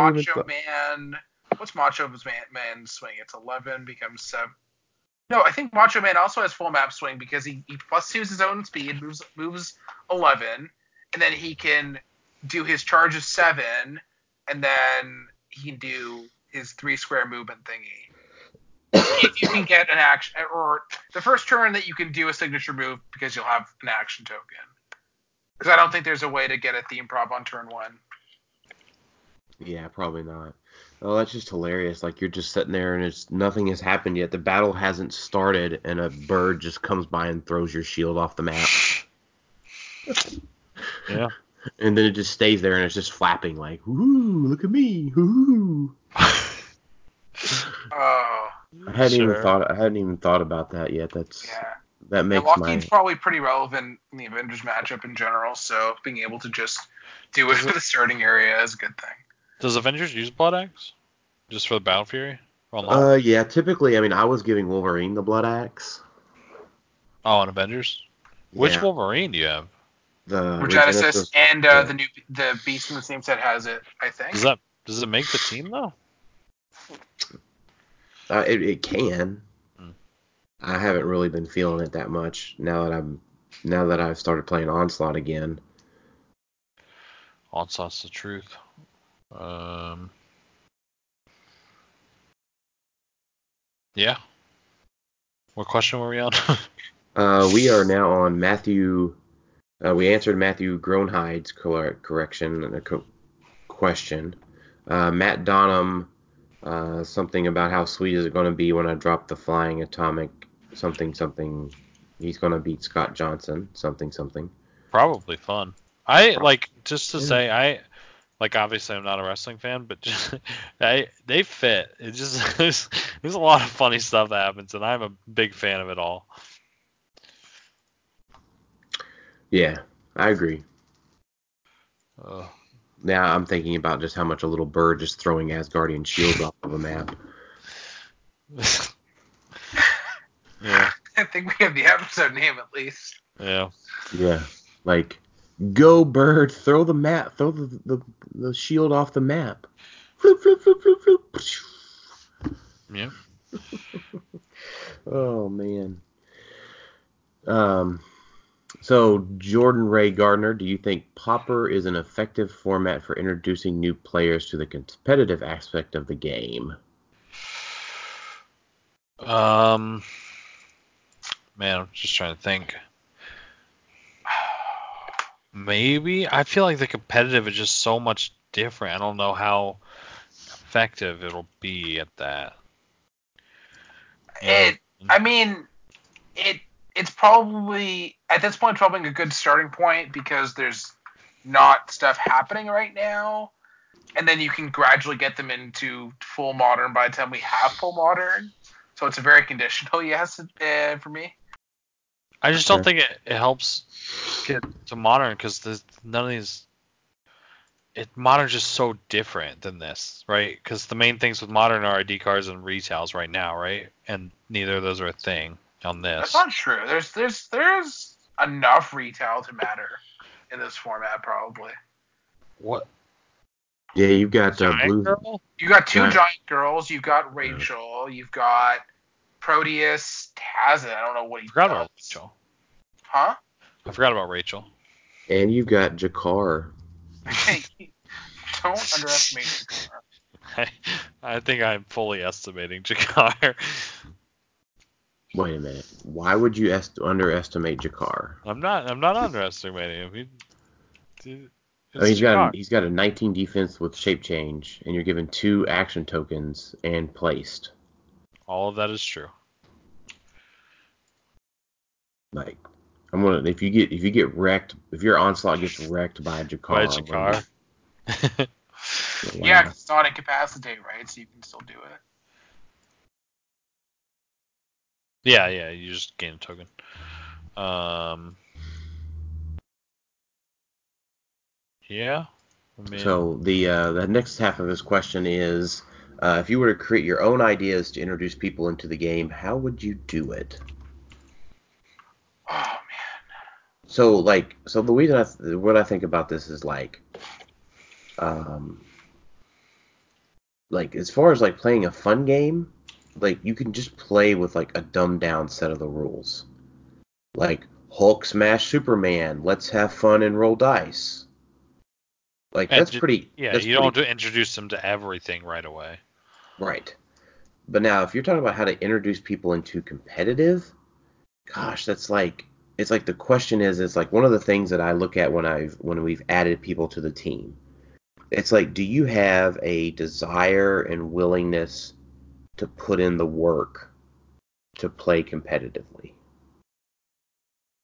didn't even thought. Man, what's Macho Man's swing? It's 11, becomes 7. No, I think Macho Man also has full map swing because he +2s his own speed, moves 11, and then he can do his charge of 7, and then he can do his 3 square movement thingy. If you can get an action, or the first turn that you can do a signature move because you'll have an action token. Because I don't think there's a way to get a theme prop on turn 1. Yeah, probably not. Oh, that's just hilarious. Like, you're just sitting there and it's nothing has happened yet. The battle hasn't started and a bird just comes by and throws your shield off the map. Yeah. And then it just stays there and it's just flapping like, ooh, look at me. Ooh. Oh. I hadn't even thought about that yet. That makes my... Lockheed's probably pretty relevant in the Avengers matchup in general, so being able to just do it with the starting area is a good thing. Does Avengers use Blood Axe? Just for the Battle Fury? Yeah, typically, I mean, I was giving Wolverine the Blood Axe. Oh, in Avengers? Which Wolverine do you have? The Regenesis and the Beast in the same set has it, I think. Does it make the team, though? It can. I haven't really been feeling it that much now that I've started playing Onslaught again. Onslaught's the truth. Yeah. What question were we on? We are now on Matthew. We answered Matthew Groenhide's question. Matt Donham, something about how sweet is it going to be when I drop the flying atomic something. He's going to beat Scott Johnson something. Probably fun. Obviously I'm not a wrestling fan, but just, they fit. It just there's a lot of funny stuff that happens, and I'm a big fan of it all. Yeah, I agree. Now I'm thinking about just how much a little bird just throwing Asgardian shields off of a map. Yeah. I think we have the episode name at least. Yeah. Yeah. Like, go bird, throw the map, throw the shield off the map. Floop, floop, floop, floop, floop. Yeah. Oh man. So, Jordan Ray Gardner, do you think Popper is an effective format for introducing new players to the competitive aspect of the game? Man, I'm just trying to think. Maybe. I feel like the competitive is just so much different. I don't know how effective it'll be at that. It's probably, at this point, probably a good starting point because there's not stuff happening right now. And then you can gradually get them into full modern by the time we have full modern. So it's a very conditional yes for me. I just don't think it helps get to modern because none of these... Modern's just so different than this, right? Because the main things with modern are ID cards and retails right now, right? And neither of those are a thing. On this. That's not true. There's enough retail to matter in this format, probably. What? Yeah, you've got Blue Girl. You got two giant girls. You've got Rachel. You've got Proteus, Tazza. I don't know what he forgot does. About Rachel. Huh? I forgot about Rachel. And you've got Jakar. Don't underestimate Jakar. I think I'm fully estimating Jakar. Wait a minute. Why would you underestimate Jakar? I'm not underestimating him. He's got a 19 defense with shape change, and you're given 2 action tokens and placed. All of that is true. Like, I'm gonna if you get wrecked, if your onslaught gets wrecked by Jakar. By Jakar. Yeah, it's not incapacitate, right? So you can still do it. Yeah, you just gain a token. Yeah. So the next half of this question is, if you were to create your own ideas to introduce people into the game, how would you do it? Oh man. So the way that what I think about this is like as far as like playing a fun game. Like, you can just play with, like, a dumbed-down set of the rules. Like, Hulk smash Superman. Let's have fun and roll dice. Like, that's pretty... Yeah, you don't have to introduce them to everything right away. Right. But now, if you're talking about how to introduce people into competitive, gosh, that's like... It's like the question is, it's like one of the things that I look at when we've added people to the team. It's like, do you have a desire and willingness... to put in the work to play competitively,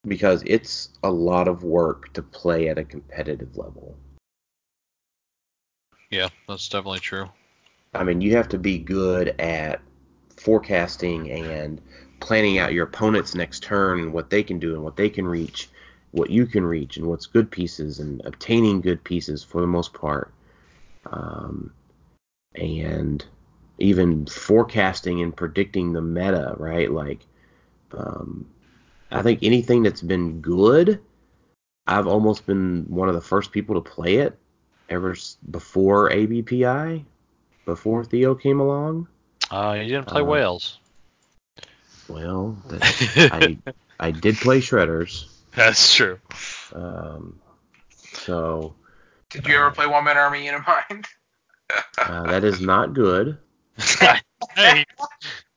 because it's a lot of work to play at a competitive level. Yeah, that's definitely true. I mean, you have to be good at forecasting and planning out your opponent's next turn and what they can do and what they can reach, what you can reach, and what's good pieces, and obtaining good pieces for the most part. And even forecasting and predicting the meta, right? Like, I think anything that's been good, I've almost been one of the first people to play it ever before ABPI, before Theo came along. You didn't play Wales. Well, I did play Shredders. That's true. So. Did you ever play One Man Army Unimind? That is not good. I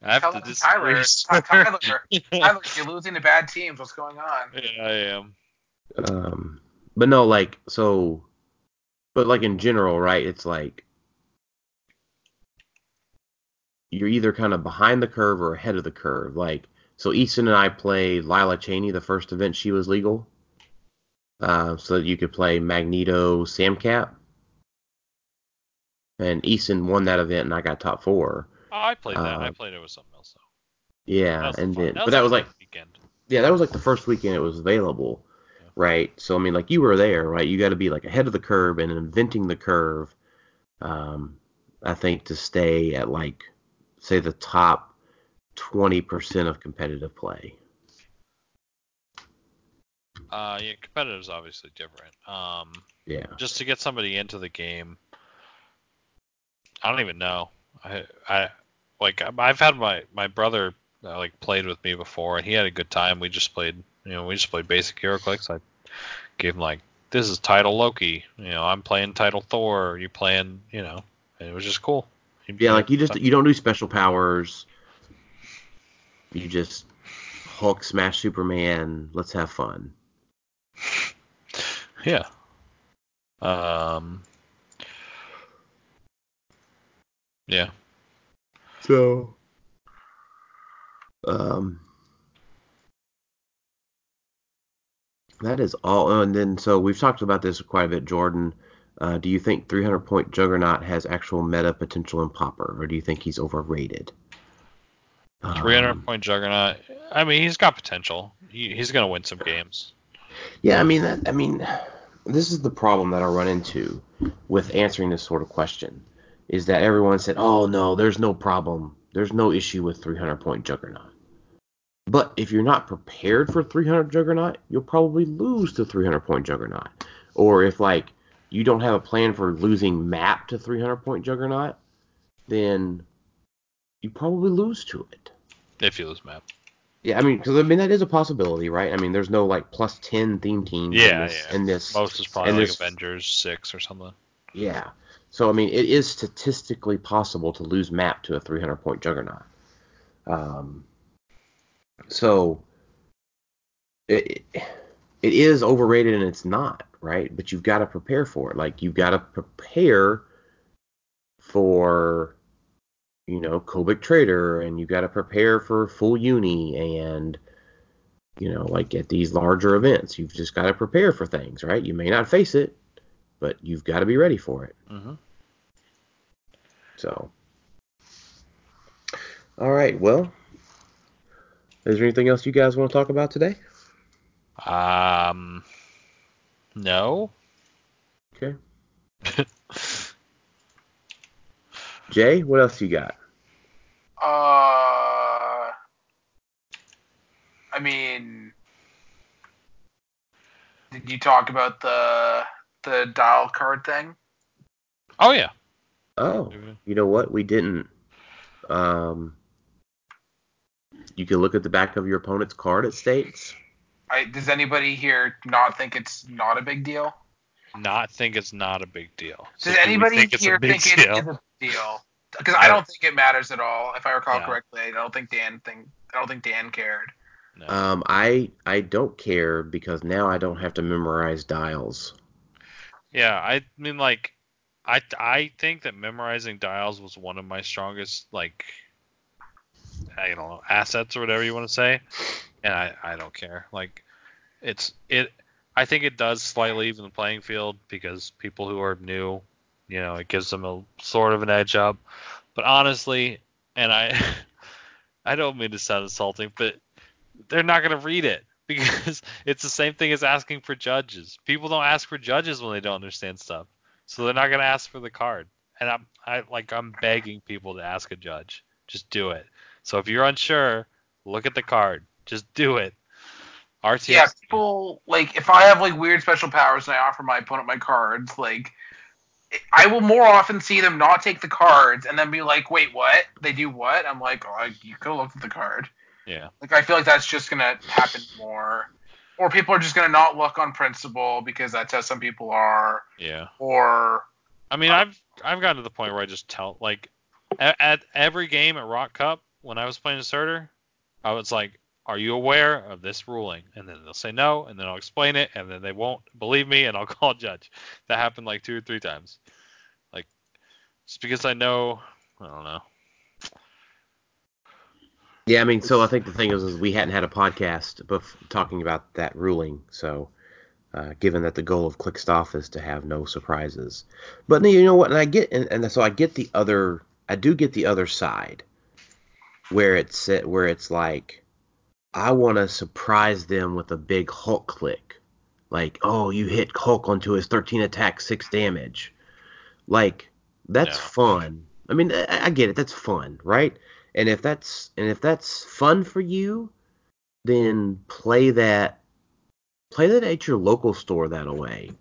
have to disagree. Tyler, you're losing to bad teams. What's going on? Yeah, I am. But no, like, so. But, like, in general, right? It's like. You're either kind of behind the curve or ahead of the curve. Like, so Easton and I played Lila Cheney, the first event she was legal. So that you could play Magneto Samcat. And Easton won that event, and I got top 4. Oh, I played that. I played it with something else, though. Yeah, and then... But that was like... Weekend. Yeah, that was like the first weekend it was available, yeah. Right? So, I mean, like, you were there, right? You got to be, like, ahead of the curve and inventing the curve, I think, to stay at, like... say the top 20% of competitive play. Yeah, competitive is obviously different. Yeah. Just to get somebody into the game, I don't even know. I've had my brother played with me before, and he had a good time. We just played, basic HeroClix. I gave him this is title Loki. I'm playing title Thor. You playing, and it was just cool. Yeah, like you don't do special powers. You just Hulk smash Superman. Let's have fun. Yeah. Yeah. So. That is all. And then so we've talked about this quite a bit, Jordan. Do you think 300-point Juggernaut has actual meta potential in Popper, or do you think he's overrated? 300-point Juggernaut, I mean, he's got potential. He's going to win some games. Yeah, I mean, this is the problem that I run into with answering this sort of question, is that everyone said, oh, no, there's no problem. There's no issue with 300-point Juggernaut. But if you're not prepared for 300 Juggernaut, you'll probably lose to 300-point Juggernaut. Or if, you don't have a plan for losing map to 300-point Juggernaut, then you probably lose to it. If you lose map. Yeah, because that is a possibility, right? I mean, there's no, +10 theme teams in this. Most is probably, Avengers 6 or something. Yeah. So, it is statistically possible to lose map to a 300-point Juggernaut. So, it is overrated and it's not. Right, but you've got to prepare for it. You've got to prepare for, Kovac Trader, and you've got to prepare for full uni, and at these larger events, you've just got to prepare for things. Right, you may not face it, but you've got to be ready for it. Mm-hmm. So, all right. Well, is there anything else you guys want to talk about today? No. Okay. Jay, what else you got? Did you talk about the dial card thing? Oh yeah. Oh, you know what? We didn't. You can look at the back of your opponent's card. It states. Does anybody here not think it's not a big deal? Not think it's not a big deal. Does anybody here think it is a big deal? Because I don't think it matters at all. If I recall correctly, I don't think Dan cared. No. I don't care because now I don't have to memorize dials. Yeah, I think that memorizing dials was one of my strongest assets or whatever you want to say. And I don't care. I think it does slightly even the playing field because people who are new, it gives them a sort of an edge up. But honestly, and I don't mean to sound insulting, but they're not going to read it because it's the same thing as asking for judges. People don't ask for judges when they don't understand stuff, so they're not going to ask for the card. And I'm begging people to ask a judge. Just do it. So if you're unsure, look at the card. Just do it. RTS. Yeah, people, if I have, weird special powers and I offer my opponent my cards, I will more often see them not take the cards and then be like, wait, what? They do what? I'm like, oh, you could look at the card. Yeah. Like, I feel like that's just going to happen more. Or people are just going to not look on principle because that's how some people are. Yeah. Or... I mean, I've gotten to the point where I just tell... Like, at every game at Rock Cup, when I was playing Surtur, I was like, are you aware of this ruling? And then they'll say no, and then I'll explain it, and then they won't believe me, and I'll call a judge. That happened like 2 or 3 times. Like, just because I know... I don't know. Yeah, I mean, so I think the thing is we hadn't had a podcast talking about that ruling, so given that the goal of ClickStuff is to have no surprises. But you know what, and I get, and so I get the other, I do get the other side, where it's like, I want to surprise them with a big Hulk click. Like, oh, you hit Hulk onto his 13 attack, 6 damage. Like, that's fun. I mean, I get it, that's fun, right? And if that's fun for you, then play that at your local store that away,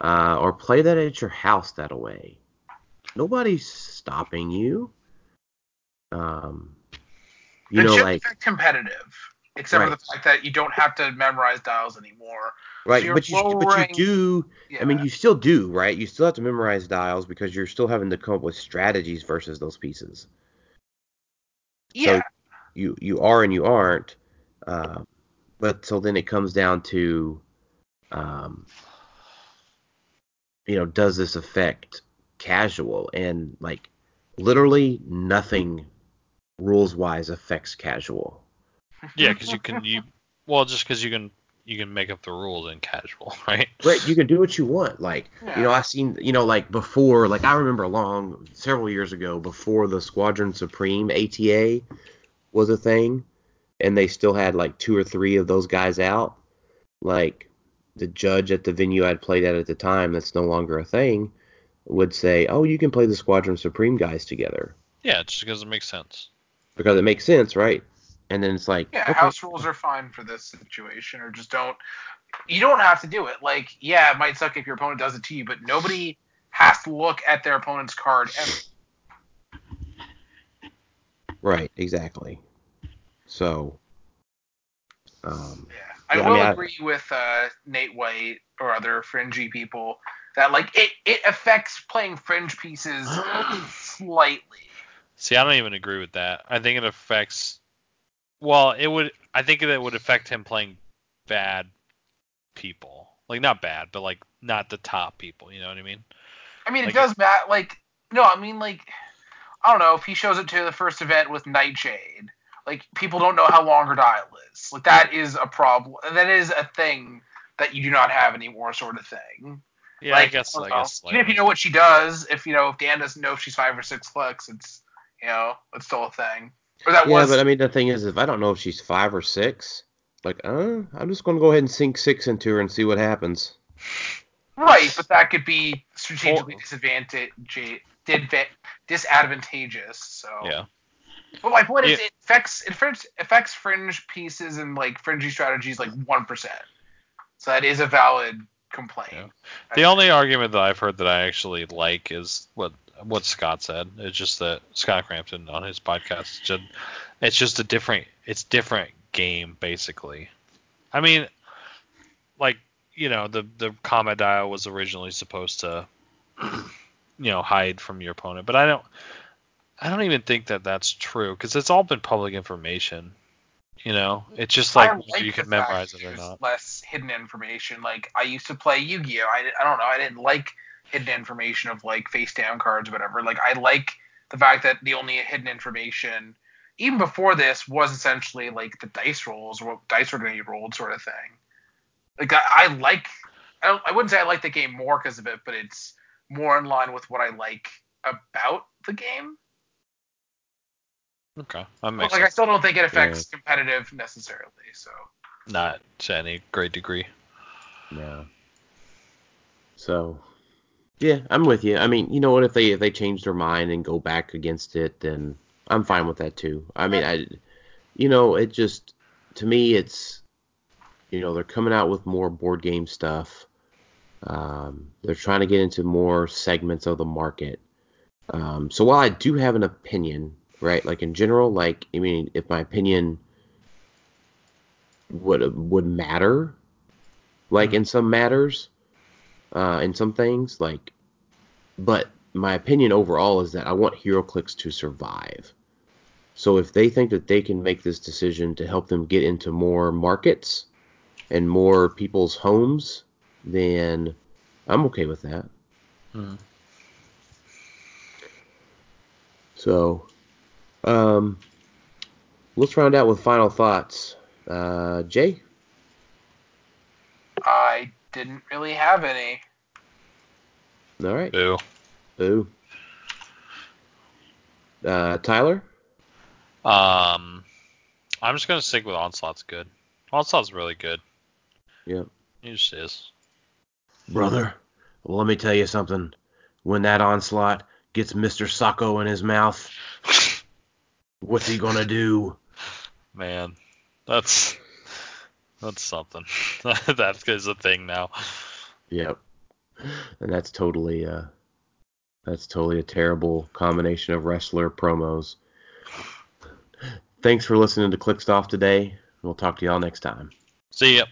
or play that at your house that away. Nobody's stopping you. You know, like competitive, except for the fact that you don't have to memorize dials anymore. Right, so but you do. Yeah. I mean, you still do, right? You still have to memorize dials because you're still having to come up with strategies versus those pieces. Yeah. So you are and you aren't, but so then it comes down to, does this affect casual? And like literally nothing rules wise affects casual. Yeah, because you can make up the rules in casual, right? Right, you can do what you want. Like, I've seen, like before, like I remember several years ago, before the Squadron Supreme ATA was a thing, and they still had like 2 or 3 of those guys out, like the judge at the venue I'd played at the time, that's no longer a thing, would say, oh, you can play the Squadron Supreme guys together. Yeah, just because it makes sense. Because it makes sense, right? And then it's like... Yeah, okay. House rules are fine for this situation, or just don't... You don't have to do it. Like, yeah, it might suck if your opponent does it to you, but nobody has to look at their opponent's card ever. Right, exactly. So... I agree with Nate White or other fringy people that, like, it affects playing fringe pieces slightly. See, I don't even agree with that. I think it affects... Well, it would. I think that it would affect him playing bad people. Like, not bad, but, like, not the top people. You know what I mean? I mean, like, it does matter. Like, no, I mean, like, I don't know. If he shows up to the first event with Nightshade, like, people don't know how long her dial is. Like, that is a problem. That is a thing that you do not have anymore, sort of thing. Yeah, like, I guess. Even if you know what she does, if Dan doesn't know if she's 5 or 6 clicks, it's, it's still a thing. But I mean, the thing is, if I don't know if she's 5 or 6, like, I'm just going to go ahead and sink 6 into her and see what happens. Right, but that could be strategically disadvantageous. So. Yeah. But my point is, it affects fringe pieces and like fringy strategies like 1%. So that is a valid complaint. Yeah. The only argument that I've heard that I actually like is what Scott said. It's just that Scott Crampton on his podcast said it's just a different game basically. I mean, like, the combat dial was originally supposed to hide from your opponent, but I don't even think that that's true because it's all been public information. It's just like you can memorize it or not. Less hidden information. Like, I used to play Yu-Gi-Oh. I don't know. I didn't like hidden information of like face down cards or whatever. Like, I like the fact that the only hidden information even before this was essentially like the dice rolls or what dice were going to be rolled, sort of thing. Like, I wouldn't say I like the game more because of it, but it's more in line with what I like about the game. Okay, that makes sense. I still don't think it affects competitive necessarily. So not to any great degree. Yeah. So. Yeah, I'm with you. I mean, you know what? If they change their mind and go back against it, then I'm fine with that too. I mean, it just, to me, it's, they're coming out with more board game stuff. They're trying to get into more segments of the market. So while I do have an opinion, right, like in general, like, I mean, if my opinion would matter, like in some matters, in some things, like, but my opinion overall is that I want HeroClix to survive. So if they think that they can make this decision to help them get into more markets and more people's homes, then I'm okay with that. So, let's round out with final thoughts. Jay? I didn't really have any. All right. Boo. Tyler? I'm just going to stick with Onslaught's good. Onslaught's really good. Yeah. He just is. Brother, let me tell you something. When that Onslaught gets Mr. Socko in his mouth, what's he going to do? Man, that's something. That is a thing now. Yep. And that's totally a terrible combination of wrestler promos. Thanks for listening to ClickStuff today. We'll talk to y'all next time. See ya.